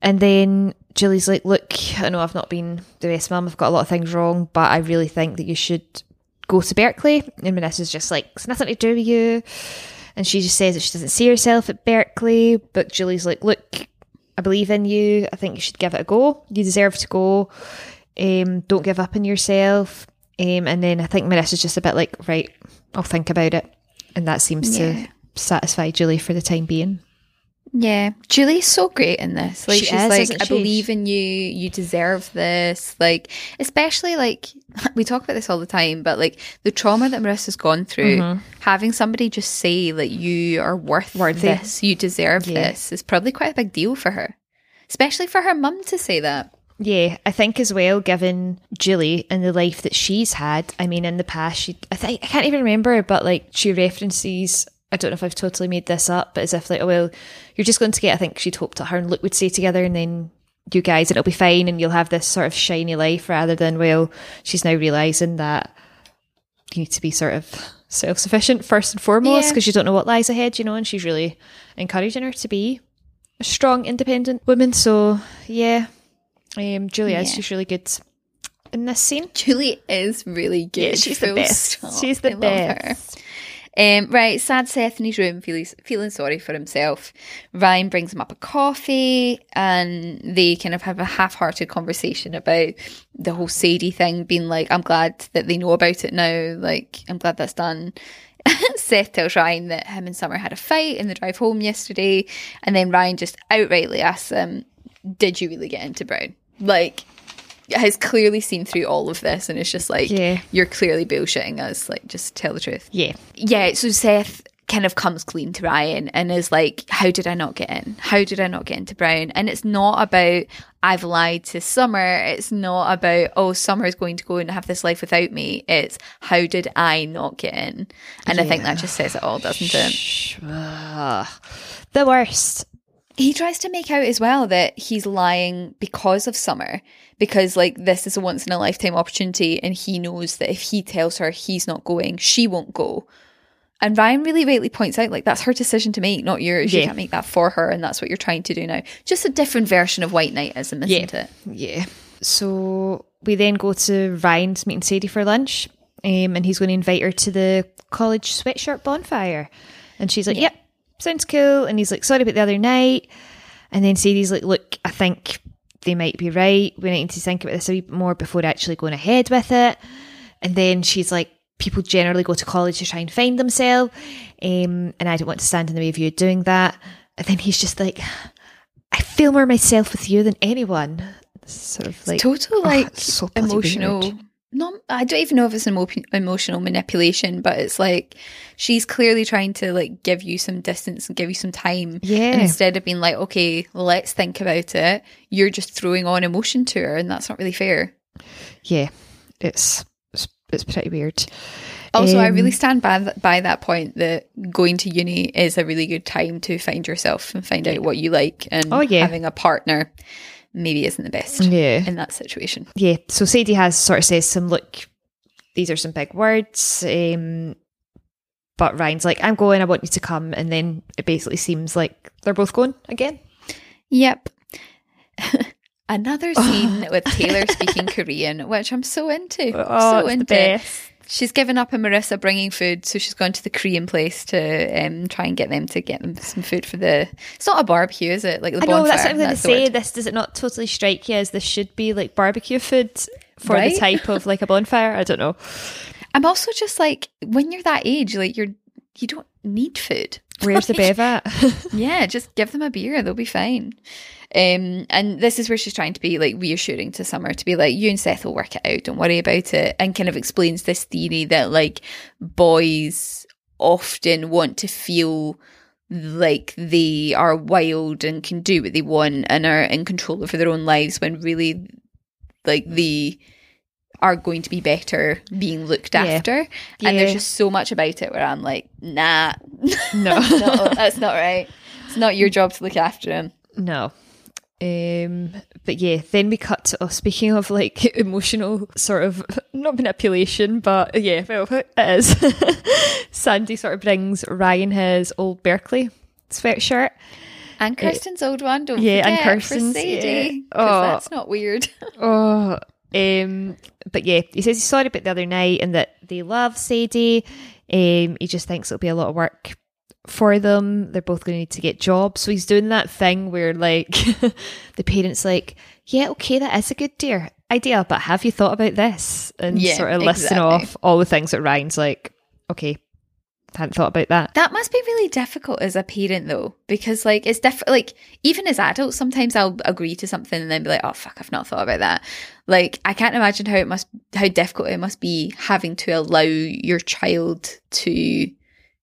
and then Julie's like, look, I know I've not been the best mum, I've got a lot of things wrong, but I really think that you should go to Berkeley. And Manissa's just like, it's nothing to do with you. And she just says that she doesn't see herself at Berkeley, but Julie's like, look, I believe in you. I think you should give it a go. You deserve to go. Um, don't give up on yourself. Um, and then I think Marissa's just a bit like, right, I'll think about it. And that seems yeah. to satisfy Julie for the time being. Yeah. Julie's so great in this. Like, she she's is, like, I she? believe in you. You deserve this. Like, especially, like, we talk about this all the time, but, like, the trauma that Marissa's gone through, mm-hmm. having somebody just say, like, you are worth Worthy. this, you deserve yeah. this, is probably quite a big deal for her. Especially for her mum to say that. Yeah, I think as well, given Julie and the life that she's had, I mean, in the past, she I, th- I can't even remember, but, like, she references... I don't know if I've totally made this up, but as if like, oh, well, you're just going to get, I think she'd hoped that her and Luke would stay together and then you guys, it'll be fine and you'll have this sort of shiny life rather than, well, she's now realising that you need to be sort of self-sufficient first and foremost because yeah. you don't know what lies ahead, you know, and she's really encouraging her to be a strong, independent woman. So, yeah, um, Julie yeah. is just really good in this scene. Julie is really good. Yeah, she's the best. Stop. She's the I best. Um, right, sad Seth in his room, feeling, feeling sorry for himself. Ryan brings him up a coffee and they kind of have a half-hearted conversation about the whole Sadie thing, being like, I'm glad that they know about it now, like, I'm glad that's done. Seth tells Ryan that him and Summer had a fight in the drive home yesterday, and then Ryan just outrightly asks him, did you really get into Brown? Like, has clearly seen through all of this and it's just like, yeah. you're clearly bullshitting us, like, just tell the truth. Yeah. Yeah, so Seth kind of comes clean to Ryan and is like, how did I not get in? How did I not get into Brown? And it's not about, I've lied to Summer. It's not about, oh, Summer's going to go and have this life without me. It's, how did I not get in? And yeah. I think that just says it all, doesn't it? The worst. He tries to make out as well that he's lying because of Summer, because, like, this is a once-in-a-lifetime opportunity and he knows that if he tells her he's not going, she won't go. And Ryan really rightly points out, like, that's her decision to make, not yours. Yeah. You can't make that for her and that's what you're trying to do now. Just a different version of white knightism, isn't yeah. it? Yeah. So we then go to Ryan's meeting Sadie for lunch um, and he's going to invite her to the college sweatshirt bonfire. And she's like, yeah. yep. sounds cool. And he's like, sorry about the other night. And then Sadie's like, look, I think they might be right. We need to think about this a wee bit more before actually going ahead with it. And then she's like, people generally go to college to try and find themselves. Um, and I don't want to stand in the way of you doing that. And then he's just like, I feel more myself with you than anyone. Sort of like, it's total, like, oh, so emotional. Weird. No, I don't even know if it's an emo- emotional manipulation, but it's like she's clearly trying to, like, give you some distance and give you some time. Yeah. And instead of being like, okay, let's think about it, you're just throwing on emotion to her, and that's not really fair. Yeah, it's it's, it's pretty weird. Also, um, I really stand by th- by that point that going to uni is a really good time to find yourself and find yeah. out what you like, and oh, yeah. having a partner maybe isn't the best yeah. in that situation. Yeah. So Sadie has sort of says some, look, these are some big words. Um, but Ryan's like, I'm going, I want you to come. And then it basically seems like they're both going again. Yep. Another scene oh. with Taylor speaking Korean, which I'm so into. Oh, so it's into. The best. She's given up on Marissa bringing food, so she's gone to the Korean place to um, try and get them to get them some food for the... It's not a barbecue, is it? Like the I know, bonfire, that's what I'm going to say. Word. This does it not totally strike you as this should be like barbecue food for right? the type of like a bonfire? I don't know. I'm also just like, when you're that age, like you're, you don't need food. Where's the bev at? Yeah, just give them a beer. They'll be fine. Um, and this is where she's trying to be like reassuring to Summer, to be like, you and Seth will work it out, don't worry about it, and kind of explains this theory that like boys often want to feel like they are wild and can do what they want and are in control over their own lives, when really like they are going to be better being looked yeah. after. Yeah. And there's just so much about it where I'm like, nah, no, no, that's not right. It's not your job to look after him. No. Um, but yeah, then we cut to, oh, speaking of like emotional sort of, not manipulation, but yeah, well, it is. Sandy sort of brings Ryan his old Berkeley sweatshirt. And Kirsten's uh, old one, don't yeah, forget, and Kirsten's, for Sadie. Yeah. Oh, that's not weird. oh, um, but yeah, he says he's sorry about the other night and that they love Sadie. Um, he just thinks it'll be a lot of work for them. They're both going to need to get jobs. So he's doing that thing where, like, the parent's like, yeah, okay, that is a good dear idea, but have you thought about this? And yeah, sort of listing exactly. off all the things that Ryan's like, okay, hadn't thought about that. That must be really difficult as a parent, though, because, like, it's different. Like, even as adults, sometimes I'll agree to something and then be like, oh, fuck, I've not thought about that. Like, I can't imagine how it must, how difficult it must be having to allow your child to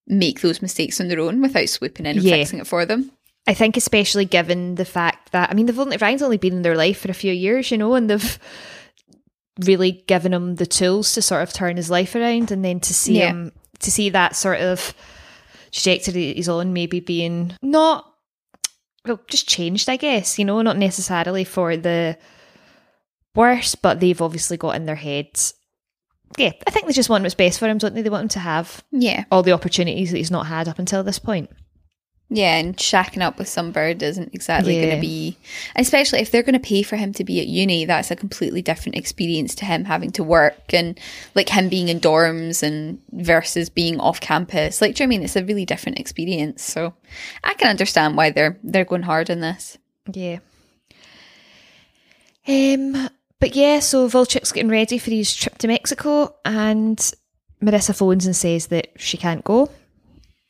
make those mistakes on their own without swooping in and yeah. fixing it for them. I think especially given the fact that, I mean, they've only, Ryan's only been in their life for a few years, you know, and they've really given him the tools to sort of turn his life around, and then to see yeah. him, to see that sort of trajectory that he's on maybe being not, well, just changed, I guess, you know, not necessarily for the worse, but they've obviously got in their heads, yeah, I think they just want what's best for him, don't they? They want him to have yeah. all the opportunities that he's not had up until this point. Yeah, and shacking up with some bird isn't exactly yeah. going to be... Especially if they're going to pay for him to be at uni, that's a completely different experience to him having to work and, like, him being in dorms and versus being off campus. Like, do you know what I mean? It's a really different experience. So I can understand why they're they're going hard on this. Yeah. Um... But yeah, so Volchok's getting ready for his trip to Mexico, and Marissa phones and says that she can't go.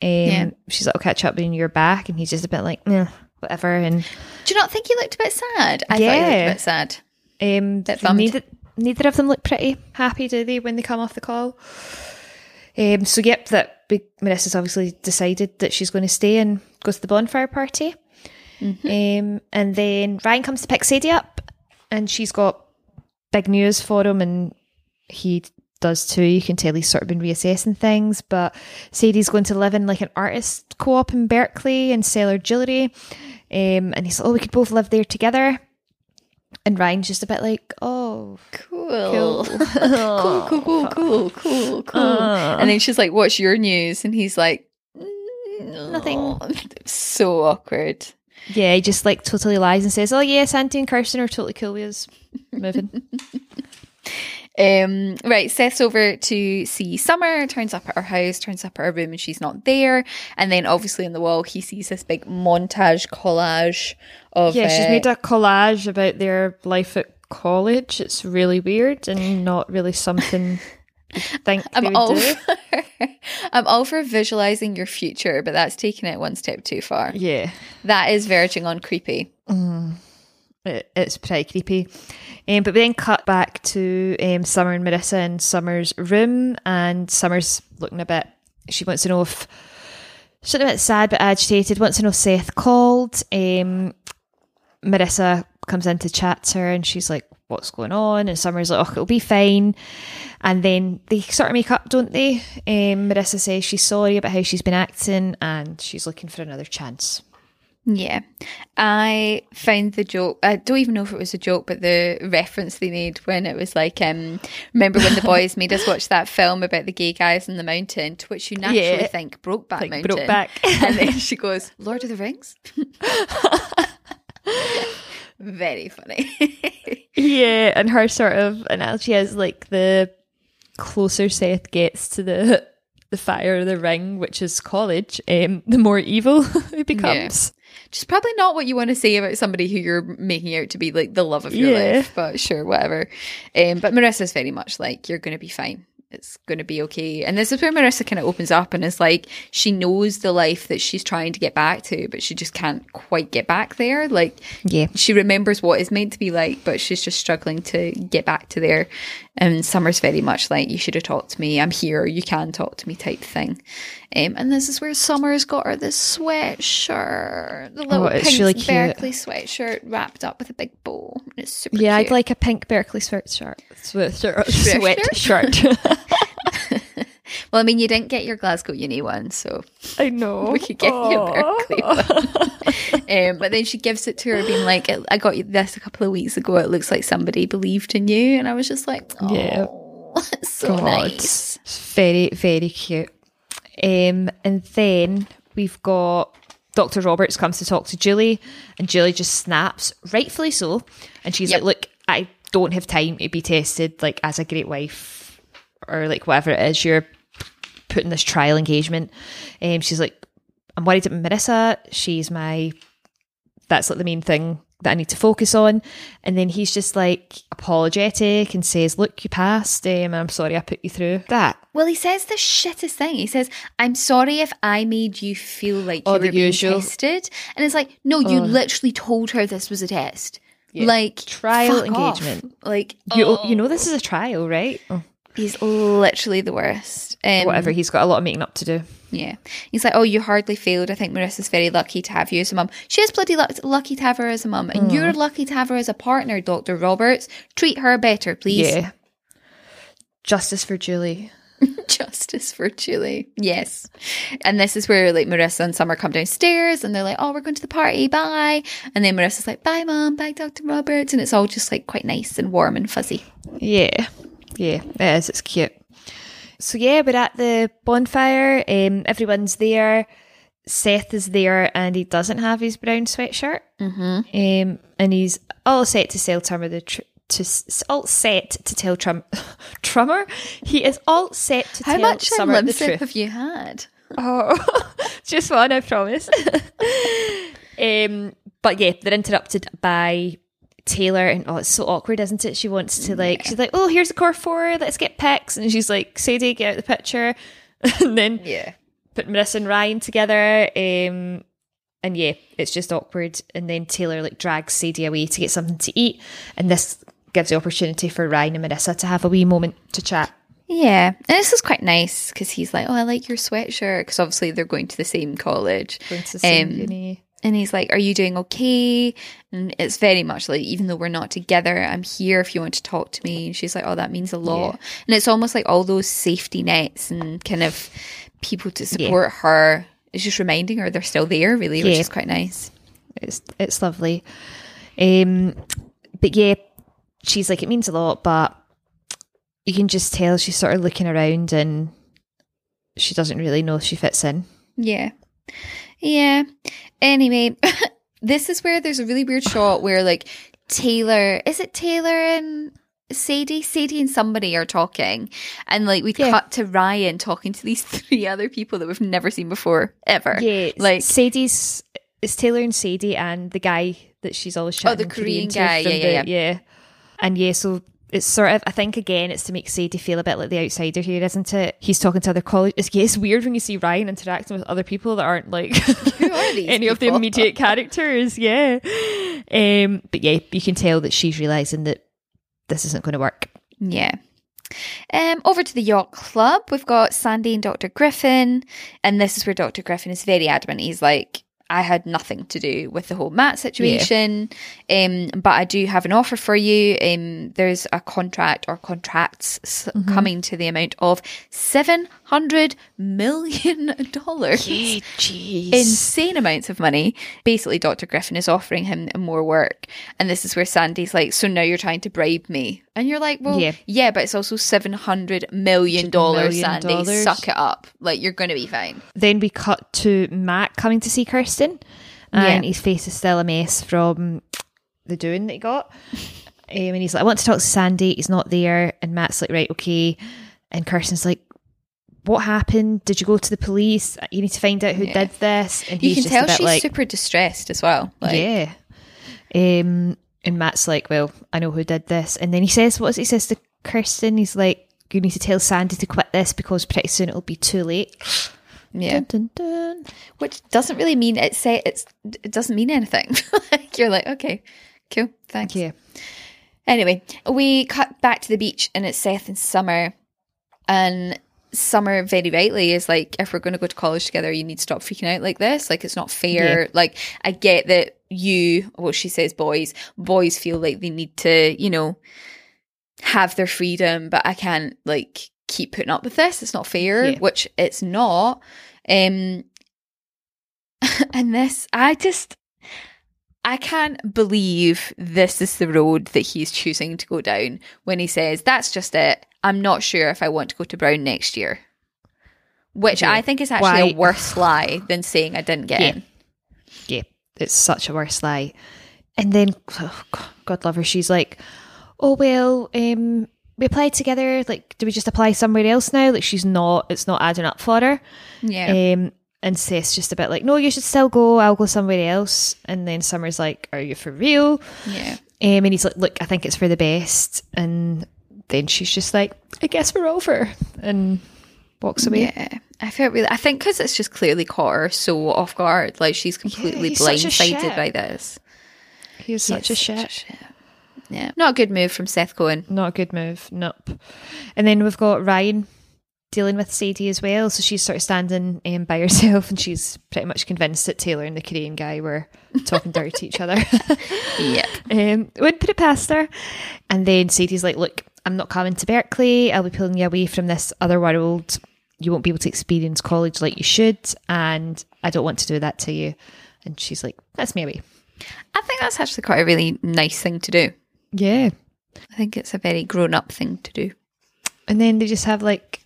Um, yeah. She's like, I'll catch up when you're back, and he's just a bit like, eh, whatever. And do you not think he looked a bit sad? I yeah. thought he looked a bit sad. Um, bit bummed. Neither, neither of them look pretty happy, do they, when they come off the call? Um, so yep, that big, Marissa's obviously decided that she's going to stay and goes to the bonfire party. Mm-hmm. Um, and then Ryan comes to pick Sadie up, and she's got big news for him, and he does too. You can tell he's sort of been reassessing things, but Sadie's going to live in like an artist co-op in Berkeley and sell her jewellery, um, and he's like, oh, we could both live there together. And Ryan's just a bit like, oh, cool, cool, cool, cool, cool, cool, cool, cool. Uh. And then she's like, what's your news? And he's like, mm, nothing. So awkward. Yeah, he just like totally lies and says, oh yes, Andy and Kirsten are totally cool with us moving. um, right, Seth's over to see Summer, turns up at her house, turns up at her room, and she's not there. And then obviously on the wall he sees this big montage collage of... Yeah, she's uh, made a collage about their life at college. It's really weird and not really something... Think I'm, all for, I'm all for visualizing your future, but that's taking it one step too far. Yeah, that is verging on creepy. Mm. it, it's pretty creepy. Um, but we then cut back to um, Summer and Marissa in Summer's room, and Summer's looking a bit, she wants to know if she's a bit sad but agitated, wants to know if Seth called. um, Marissa comes in to chat to her, and she's like, what's going on? And Summer's like, oh, it'll be fine. And then they sort of make up, don't they? Um, Marissa says she's sorry about how she's been acting and she's looking for another chance. Yeah. I found the joke, I don't even know if it was a joke, but the reference they made when it was like, um, remember when the boys made us watch that film about the gay guys on the mountain, to which you naturally yeah. think Brokeback like Mountain. Brokeback. And then she goes, Lord of the Rings? Very funny. Yeah, and her sort of analogy is like, the closer Seth gets to the the fire of the ring, which is college, um, the more evil he becomes. Which yeah. is probably not what you want to say about somebody who you're making out to be like the love of your yeah. life, but sure, whatever. Um, but Marissa's very much like, you're going to be fine. It's going to be okay. And this is where Marissa kind of opens up and is like, she knows the life that she's trying to get back to, but she just can't quite get back there. Like, yeah, she remembers what it's meant to be like, but she's just struggling to get back to there. And Summer's very much like, you should have talked to me. I'm here. You can talk to me type thing. Um, and this is where Summer's got her this sweatshirt, the little oh, pink really Berkeley sweatshirt wrapped up with a big bow. It's super yeah, cute. I'd like a pink Berkeley sweatshirt. Sweatshirt. Sweatshirt. Well, I mean, you didn't get your Glasgow uni one, so I know we could get Aww. you a Berkeley one. Um, but then she gives it to her, being like, I got you this a couple of weeks ago, it looks like somebody believed in you. And I was just like, oh yeah. It's so God. nice. It's very, very cute. Um, and then we've got Doctor Roberts comes to talk to Julie, and Julie just snaps, rightfully so, and she's yep. like, look, I don't have time to be tested, like, as a great wife or like whatever it is, you're putting this trial engagement. Um, she's like, I'm worried about Marissa. She's my, that's like the main thing that I need to focus on. And then he's just like apologetic and says, look, you passed, um, and I'm sorry I put you through that. Well, he says the shittest thing. He says, I'm sorry if I made you feel like oh, you were the usual. being tested. And it's like, no, you oh. literally told her this was a test. Yeah. Like, trial engagement. Off. Like, you, oh. you know this is a trial, right? Oh. He's literally the worst. Um, Whatever, he's got a lot of making up to do. Yeah. He's like, oh, you hardly failed. I think Marissa's very lucky to have you as a mum. She is bloody luck- lucky to have her as a mum. And mm. you're lucky to have her as a partner, Doctor Roberts. Treat her better, please. Yeah. Justice for Julie. Justice for Julie. Yes. And this is where, like, Marissa and Summer come downstairs and they're like, oh, we're going to the party. Bye. And then Marissa's like, bye, Mum. Bye, Doctor Roberts. And it's all just, like, quite nice and warm and fuzzy. Yeah. Yeah, it is. It's cute. So yeah, we're at the bonfire. Um, everyone's there. Seth is there and he doesn't have his brown sweatshirt. Mm-hmm. Um, and he's all set to sell Trummer the tr- to s- all set to tell Trum Trummer. He is all set to How tell Summer the truth. How much have you had? Oh, just one, I promise. um, but yeah, they're interrupted by Taylor, and oh, it's so awkward, isn't it? She wants to, like, yeah. she's like, oh, here's the core four, let's get pics, and she's like, Sadie, get out the picture, and then yeah. put Marissa and Ryan together, um, and yeah, it's just awkward. And then Taylor, like, drags Sadie away to get something to eat, and this gives the opportunity for Ryan and Marissa to have a wee moment to chat. Yeah, and this is quite nice, because he's like, oh, I like your sweatshirt, because obviously they're going to the same college. Going to the same um, uni. And he's like, are you doing okay? And it's very much like, even though we're not together, I'm here if you want to talk to me. And she's like, oh, that means a lot. Yeah. And it's almost like all those safety nets and kind of people to support yeah. her. It's just reminding her they're still there, really, yeah. which is quite nice. It's it's lovely. Um, but yeah, she's like, it means a lot, but you can just tell she's sort of looking around and she doesn't really know if she fits in. Yeah. Yeah. Anyway, this is where there's a really weird shot where, like, Taylor, is it Taylor and Sadie? Sadie and somebody are talking. And, like, we yeah. cut to Ryan talking to these three other people that we've never seen before, ever. Yeah. Like, Sadie's, it's Taylor and Sadie and the guy that she's always chatting to. Oh, the Korean, Korean guy. Yeah, yeah, the, yeah. Yeah. And yeah, so it's sort of, I think, again, it's to make Sadie feel a bit like the outsider here, isn't it? He's talking to other college. It's, it's weird when you see Ryan interacting with other people that aren't, like, who are these any people? Of the immediate characters. Yeah. Um, but yeah, you can tell that she's realising that this isn't going to work. Yeah. Um, over to the yacht club, we've got Sandy and Doctor Griffin. And this is where Doctor Griffin is very adamant. He's like, I had nothing to do with the whole Matt situation, yeah. um, but I do have an offer for you. Um, there's a contract or contracts mm-hmm. coming to the amount of seven hundred million dollars. Yeah, geez. Insane amounts of money. Basically, Doctor Griffin is offering him more work. And this is where Sandy's like, so now you're trying to bribe me. And you're like, well, yeah, yeah, but it's also seven hundred million dollars, million Sandy. Dollars. Suck it up. Like, you're going to be fine. Then we cut to Matt coming to see Kirsten. And yeah. his face is still a mess from the doing that he got. um, and he's like, I want to talk to Sandy. He's not there. And Matt's like, right, okay. And Kirsten's like, what happened? Did you go to the police? You need to find out who yeah. did this. And you he's can just tell a bit she's like, super distressed as well. Like, yeah. Um... And Matt's like, well, I know who did this. And then he says, what is it? He says to Kirsten, he's like, you need to tell Sandy to quit this because pretty soon it'll be too late. Yeah. Dun, dun, dun. Which doesn't really mean, it, say, it's, it doesn't mean anything. Like, you're like, okay, cool, thanks. Yeah. Anyway, we cut back to the beach and it's Seth and Summer. And Summer very rightly is like, if we're going to go to college together, you need to stop freaking out like this. Like, it's not fair. Yeah. Like, I get that you, well, she says boys, boys feel like they need to, you know, have their freedom, but I can't, like, keep putting up with this. It's not fair, yeah. which it's not. Um, and this, I just, I can't believe this is the road that he's choosing to go down when he says, that's just it. I'm not sure if I want to go to Brown next year, which yeah. I think is actually Why? a worse lie than saying I didn't get yeah. in. Yeah, it's such a worse lie. And then, oh, God love her, she's like, oh, well, um, we applied together. Like, do we just apply somewhere else now? Like, she's not, it's not adding up for her. Yeah. Um, And Seth's just a bit like, no, you should still go. I'll go somewhere else. And then Summer's like, are you for real? Yeah. Um, and he's like, look, I think it's for the best. And then she's just like, I guess we're over. And walks away. Yeah. I felt really, I think because it's just clearly caught her so off guard. Like, she's completely yeah, blindsided by this. He was such, such a shit. Yeah. Not a good move from Seth Cohen. Not a good move. Nope. And then we've got Ryan dealing with Sadie as well. So she's sort of standing um, by herself, and she's pretty much convinced that Taylor and the Korean guy were talking dirty to each other. Yeah. Um, wouldn't put it past her. And then Sadie's like, look, I'm not coming to Berkeley. I'll be pulling you away from this other world. You won't be able to experience college like you should, and I don't want to do that to you. And she's like, that's me away. I think that's actually quite a really nice thing to do. Yeah. I think it's a very grown-up thing to do. And then they just have, like,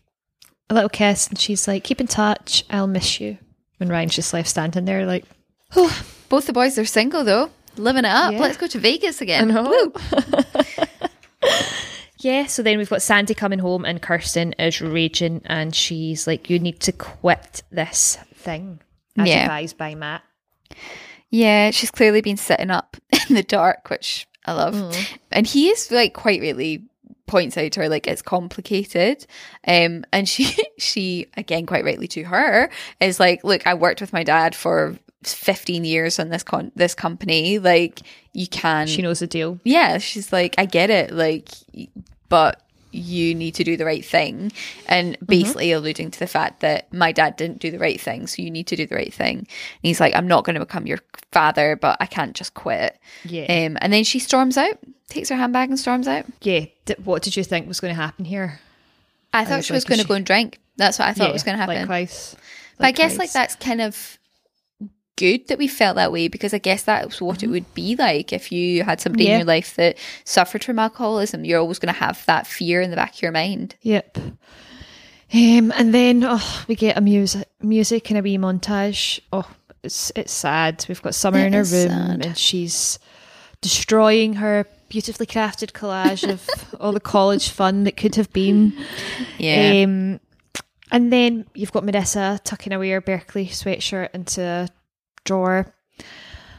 a little kiss, and she's like, keep in touch, I'll miss you. And Ryan's just left standing there like, oh. Both the boys are single, though. Living it up. Yeah. Let's go to Vegas again. I know. Yeah, so then we've got Sandy coming home, and Kirsten is raging, and she's like, you need to quit this thing, as yeah. advised by Matt. Yeah, she's clearly been sitting up in the dark, which I love. Mm. And he is, like, quite really points out to her, like, it's complicated. Um, and she, she, again, quite rightly to her, is like, look, I worked with my dad for fifteen years on this con- this company. Like, you can... She knows the deal. Yeah, she's like, I get it. Like, but you need to do the right thing. And basically mm-hmm. alluding to the fact that my dad didn't do the right thing, so you need to do the right thing. And he's like, I'm not going to become your father, but I can't just quit. Yeah. Um, and then she storms out, takes her handbag and storms out. Yeah. D- what did you think was going to happen here? I thought I was she like, was going to she... go and drink. That's what I thought yeah, was going to happen. Likewise. likewise. But I guess, like, that's kind of good that we felt that way, because I guess that's what mm-hmm. it would be like if you had somebody yeah. in your life that suffered from alcoholism. You're always going to have that fear in the back of your mind. Yep. Um, and then oh, we get a music music and a wee montage. Oh, it's it's sad. We've got Summer it in her room sad. and she's destroying her beautifully crafted collage of all the college fun that could have been. Yeah. Um, and then you've got Marissa tucking away her Berkeley sweatshirt into a drawer,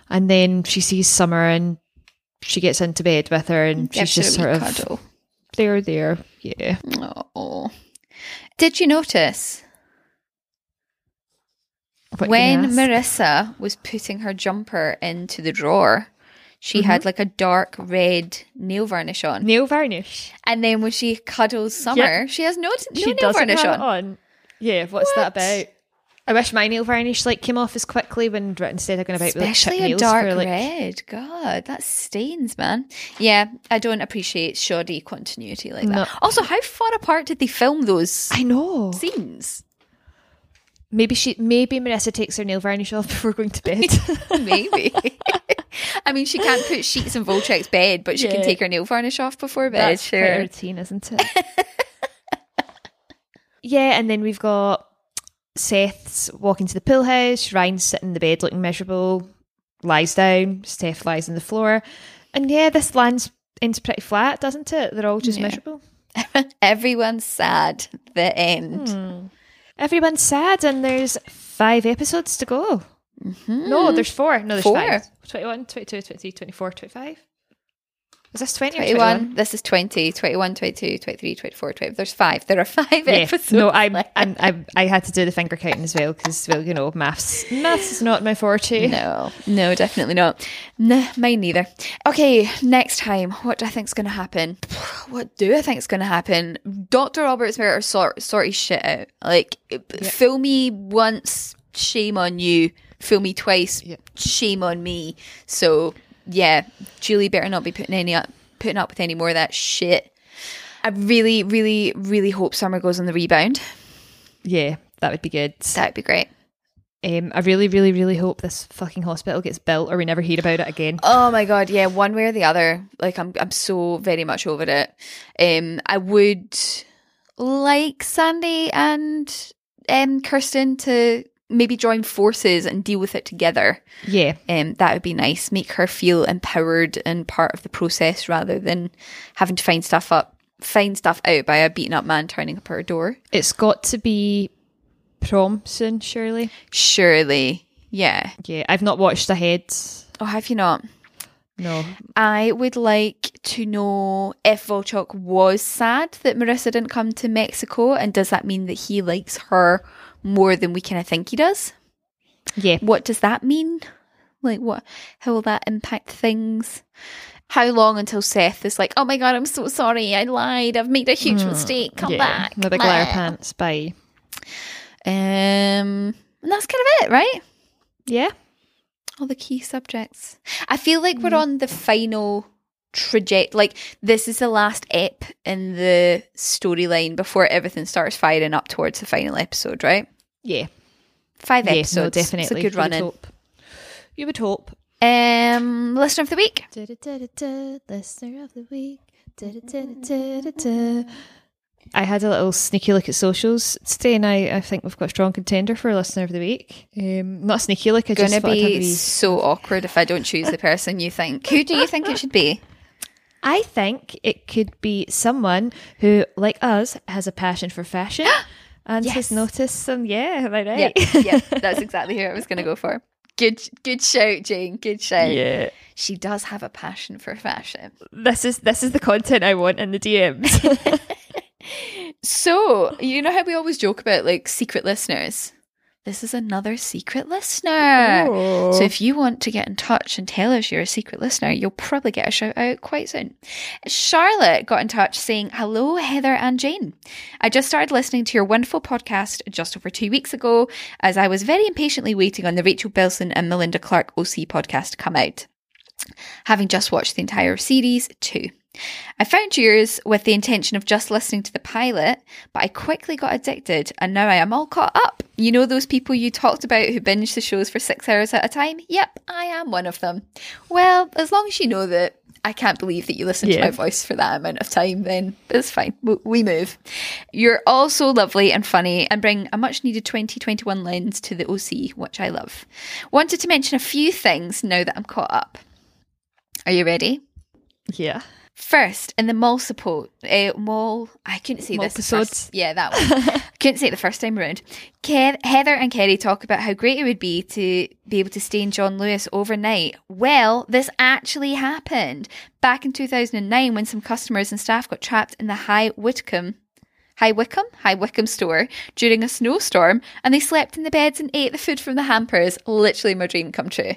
and then she sees Summer and she gets into bed with her, and she's just sort of cuddle. They're there. Yeah. Oh. Did you notice what when Marissa was putting her jumper into the drawer, she mm-hmm. had like a dark red nail varnish on. Nail varnish. And then when she cuddles Summer, yep. she has no, no she nail varnish on. on. Yeah, what's what? that about? I wish my nail varnish like came off as quickly when instead of going about with, like, chip nails a dark for, like, red. God, that stains, man. Yeah, I don't appreciate shoddy continuity like that. No. Also, how far apart did they film those? I know scenes. Maybe she, maybe Marissa takes her nail varnish off before going to bed. Maybe. I mean, she can't put sheets in Volchek's bed, but she yeah. can take her nail varnish off before bed. That's sure. quite a routine, isn't it? Yeah, and then we've got Seth's walking to the pool house, Ryan's sitting in the bed looking miserable, lies down, Steph lies on the floor. And yeah, this lands ends pretty flat, doesn't it? They're all just yeah. miserable. Everyone's sad. The end. Hmm. Everyone's sad, and there's five episodes to go. Mm-hmm. No, there's four. No, there's four. Five. twenty-one, twenty-two, twenty-three, twenty-four, twenty-five. Is this twenty twenty-one, or twenty-one? This is twenty, twenty-one, twenty-two, twenty-three, twenty-four, twenty-five. There's five. There are five yeah. episodes. No, I'm, I'm, I'm, I had to do the finger counting as well, because, well, you know, maths. Maths is not my forte. No, no, definitely not. Nah, mine neither. Okay, next time, what do I think's going to happen? What do I think's going to happen? Doctor Roberts Murder sort, sort his shit out. Like, yeah. fill me once, shame on you. Fill me twice, yeah. shame on me. So... yeah, Julie better not be putting any up, putting up with any more of that shit. I really, really, really hope Summer goes on the rebound. Yeah, that would be good. That would be great. Um, I really, really, really hope this fucking hospital gets built, or we never hear about it again. Oh my god, yeah, one way or the other. Like, I'm, I'm so very much over it. Um, I would like Sandy and um, Kirsten to maybe join forces and deal with it together. Yeah. Um, that would be nice. Make her feel empowered and part of the process, rather than having to find stuff up, find stuff out by a beaten up man turning up at her door. It's got to be prom soon, surely? Surely, yeah. Yeah, I've not watched ahead. Oh, have you not? No. I would like to know if Volchok was sad that Marissa didn't come to Mexico, and does that mean that he likes her more than we kind of think he does? Yeah. What does that mean? Like, what? How will that impact things? How long until Seth is like, oh my god, I'm so sorry, I lied, I've made a huge mm, mistake, come yeah. back. The big glare pants, bye. Um, and that's kind of it, right? Yeah. All the key subjects. I feel like we're mm. on the final trajectory. Like, this is the last ep in the storyline before everything starts firing up towards the final episode, right? Yeah. Five yeah, episodes. No, definitely. It's a good run-in. You would hope. Um, listener of the week. Da, da, da, da, da, listener of the week. Da, da, da, da, da, da. I had a little sneaky look at socials today, and I, I think we've got a strong contender for a listener of the week. Um, not a sneaky look. I just thought I'd have a wee... so awkward if I don't choose the person you think. Who do you think it should be? I think it could be someone who, like us, has a passion for fashion and yes. has noticed some. Yeah, am I right? Yeah, yep, that's exactly who I was going to go for. Good, good shout, Jane. Good shout. Yeah, she does have a passion for fashion. This is this is the content I want in the D Ms. So, you know how we always joke about, like, secret listeners? This is another secret listener. Oh. So if you want to get in touch and tell us you're a secret listener, you'll probably get a shout out quite soon. Charlotte got in touch saying, hello, Heather and Jane. I just started listening to your wonderful podcast just over two weeks ago, as I was very impatiently waiting on the Rachel Bilson and Melinda Clark O C podcast to come out, having just watched the entire series too. I found yours with the intention of just listening to the pilot, but I quickly got addicted and now I am all caught up. You know those people you talked about who binge the shows for six hours at a time? Yep, I am one of them. Well, as long as you know that, I can't believe that you listen yeah. to my voice for that amount of time, then it's fine. We move. You're also lovely and funny and bring a much needed twenty twenty-one lens to the O C, which I love. Wanted to mention a few things now that I'm caught up. Are you ready? Yeah. First, in the Mulsipo, uh, mall, I couldn't say this. First, yeah, that one. Couldn't say it the first time around. Ke- Heather and Kerry talk about how great it would be to be able to stay in John Lewis overnight. Well, this actually happened back in two thousand nine when some customers and staff got trapped in the High Wycombe, High Wycombe? High Wycombe store during a snowstorm, and they slept in the beds and ate the food from the hampers. Literally my dream come true.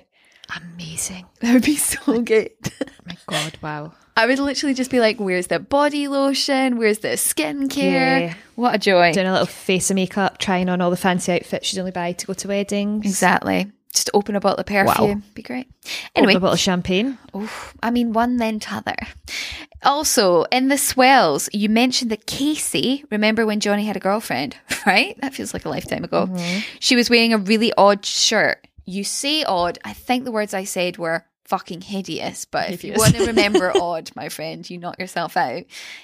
Amazing. That would be so good. Oh my god, wow. I would literally just be like, where's the body lotion? Where's the skincare? Yeah. What a joy. Doing a little face and makeup, trying on all the fancy outfits you'd only buy to go to weddings. Exactly. Just open a bottle of perfume. Wow. Be great. Anyway. Open a bottle of champagne. Oh, I mean, one then t'other. Also, in the Swells, you mentioned that Casey, remember when Johnny had a girlfriend, right? That feels like a lifetime ago. Mm-hmm. She was wearing a really odd shirt. You say odd. I think the words I said were fucking hideous, but hideous. If you want to remember odd, my friend, you knock yourself out.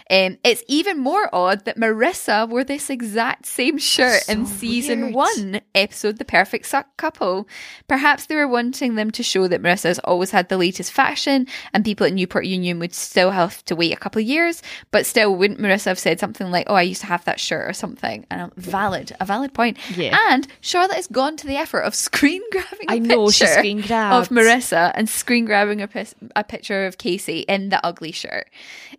Um, it's even more odd that Marissa wore this exact same shirt so in season weird. one episode The Perfect Suck Couple. Perhaps they were wanting them to show that Marissa's always had the latest fashion and people at Newport Union would still have to wait a couple of years, but still wouldn't Marissa have said something like, oh, I used to have that shirt or something. And I'm, valid a valid point. Yeah. And Charlotte has gone to the effort of screen grabbing a I know, picture she screen grabbed. of Marissa and screen grabbing a, pis- a picture of Casey in the ugly shirt.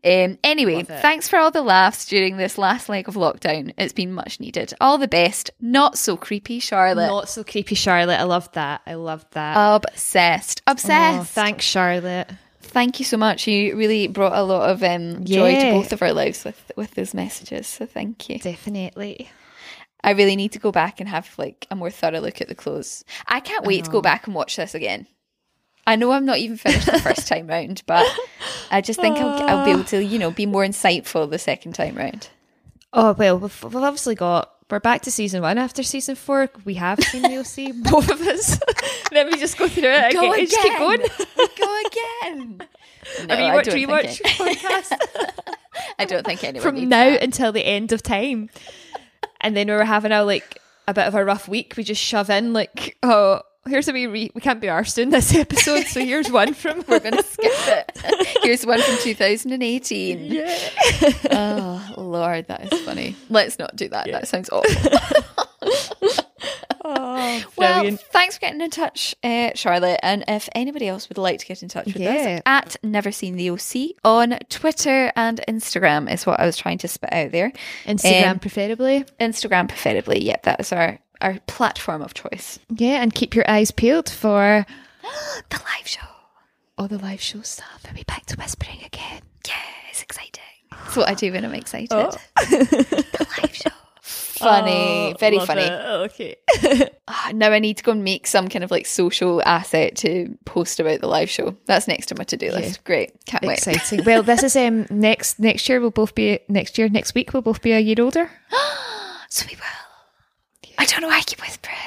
Um, anyway, thanks for all the laughs during this last leg of lockdown. It's been much needed. All the best. Not so creepy, Charlotte. Not so creepy, Charlotte. I loved that. I loved that. Obsessed. Obsessed. Oh, thanks, Charlotte. Thank you so much. You really brought a lot of um, joy yeah. to both of our lives with, with those messages. So thank you. Definitely. I really need to go back and have like a more thorough look at the clothes. I can't wait oh. to go back and watch this again. I know I'm not even finished the first time round, but I just think I'll, I'll be able to, you know, be more insightful the second time round. Oh, well, we've, we've obviously got, we're back to season one after season four. We have seen the O C, both of us. Then we just go through it go again. again. Just keep going. Go again. No, I mean, rewatch podcast. I don't think anyone From needs now that. until the end of time. And then we're having our, like, a bit of a rough week. We just shove in, like, oh... here's a wee re- we can't be arsed doing this episode, so here's one from we're going to skip it here's one from two thousand eighteen. Yeah. Oh lord, that is funny. Let's not do that. Yeah. That sounds awful. Oh, well, thanks for getting in touch, uh, Charlotte. And if anybody else would like to get in touch with yeah. us, at NeverSeenTheOC on Twitter and Instagram is what I was trying to spit out there. Instagram um, preferably. Instagram preferably. Yep, that is our, our platform of choice. Yeah, and keep your eyes peeled for the live show. All the live show stuff. I'll be back to whispering again. Yeah, it's exciting. That's what I do when I'm excited. Oh. The live show. Funny, oh, very funny. Oh, okay. Now I need to go and make some kind of like social asset to post about the live show. That's next on my to do list. Yeah. Great, can't wait. Exciting. Well, this is um next next year. We'll both be next year. Next week we'll both be a year older. So we will. Yeah. I don't know why I keep whispering.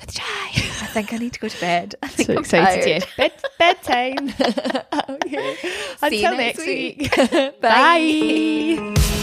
Let's try. I think I need to go to bed. I think so I'm excited. Yeah. Bed bedtime. Okay. See Until you next, next week. week. Bye. Bye.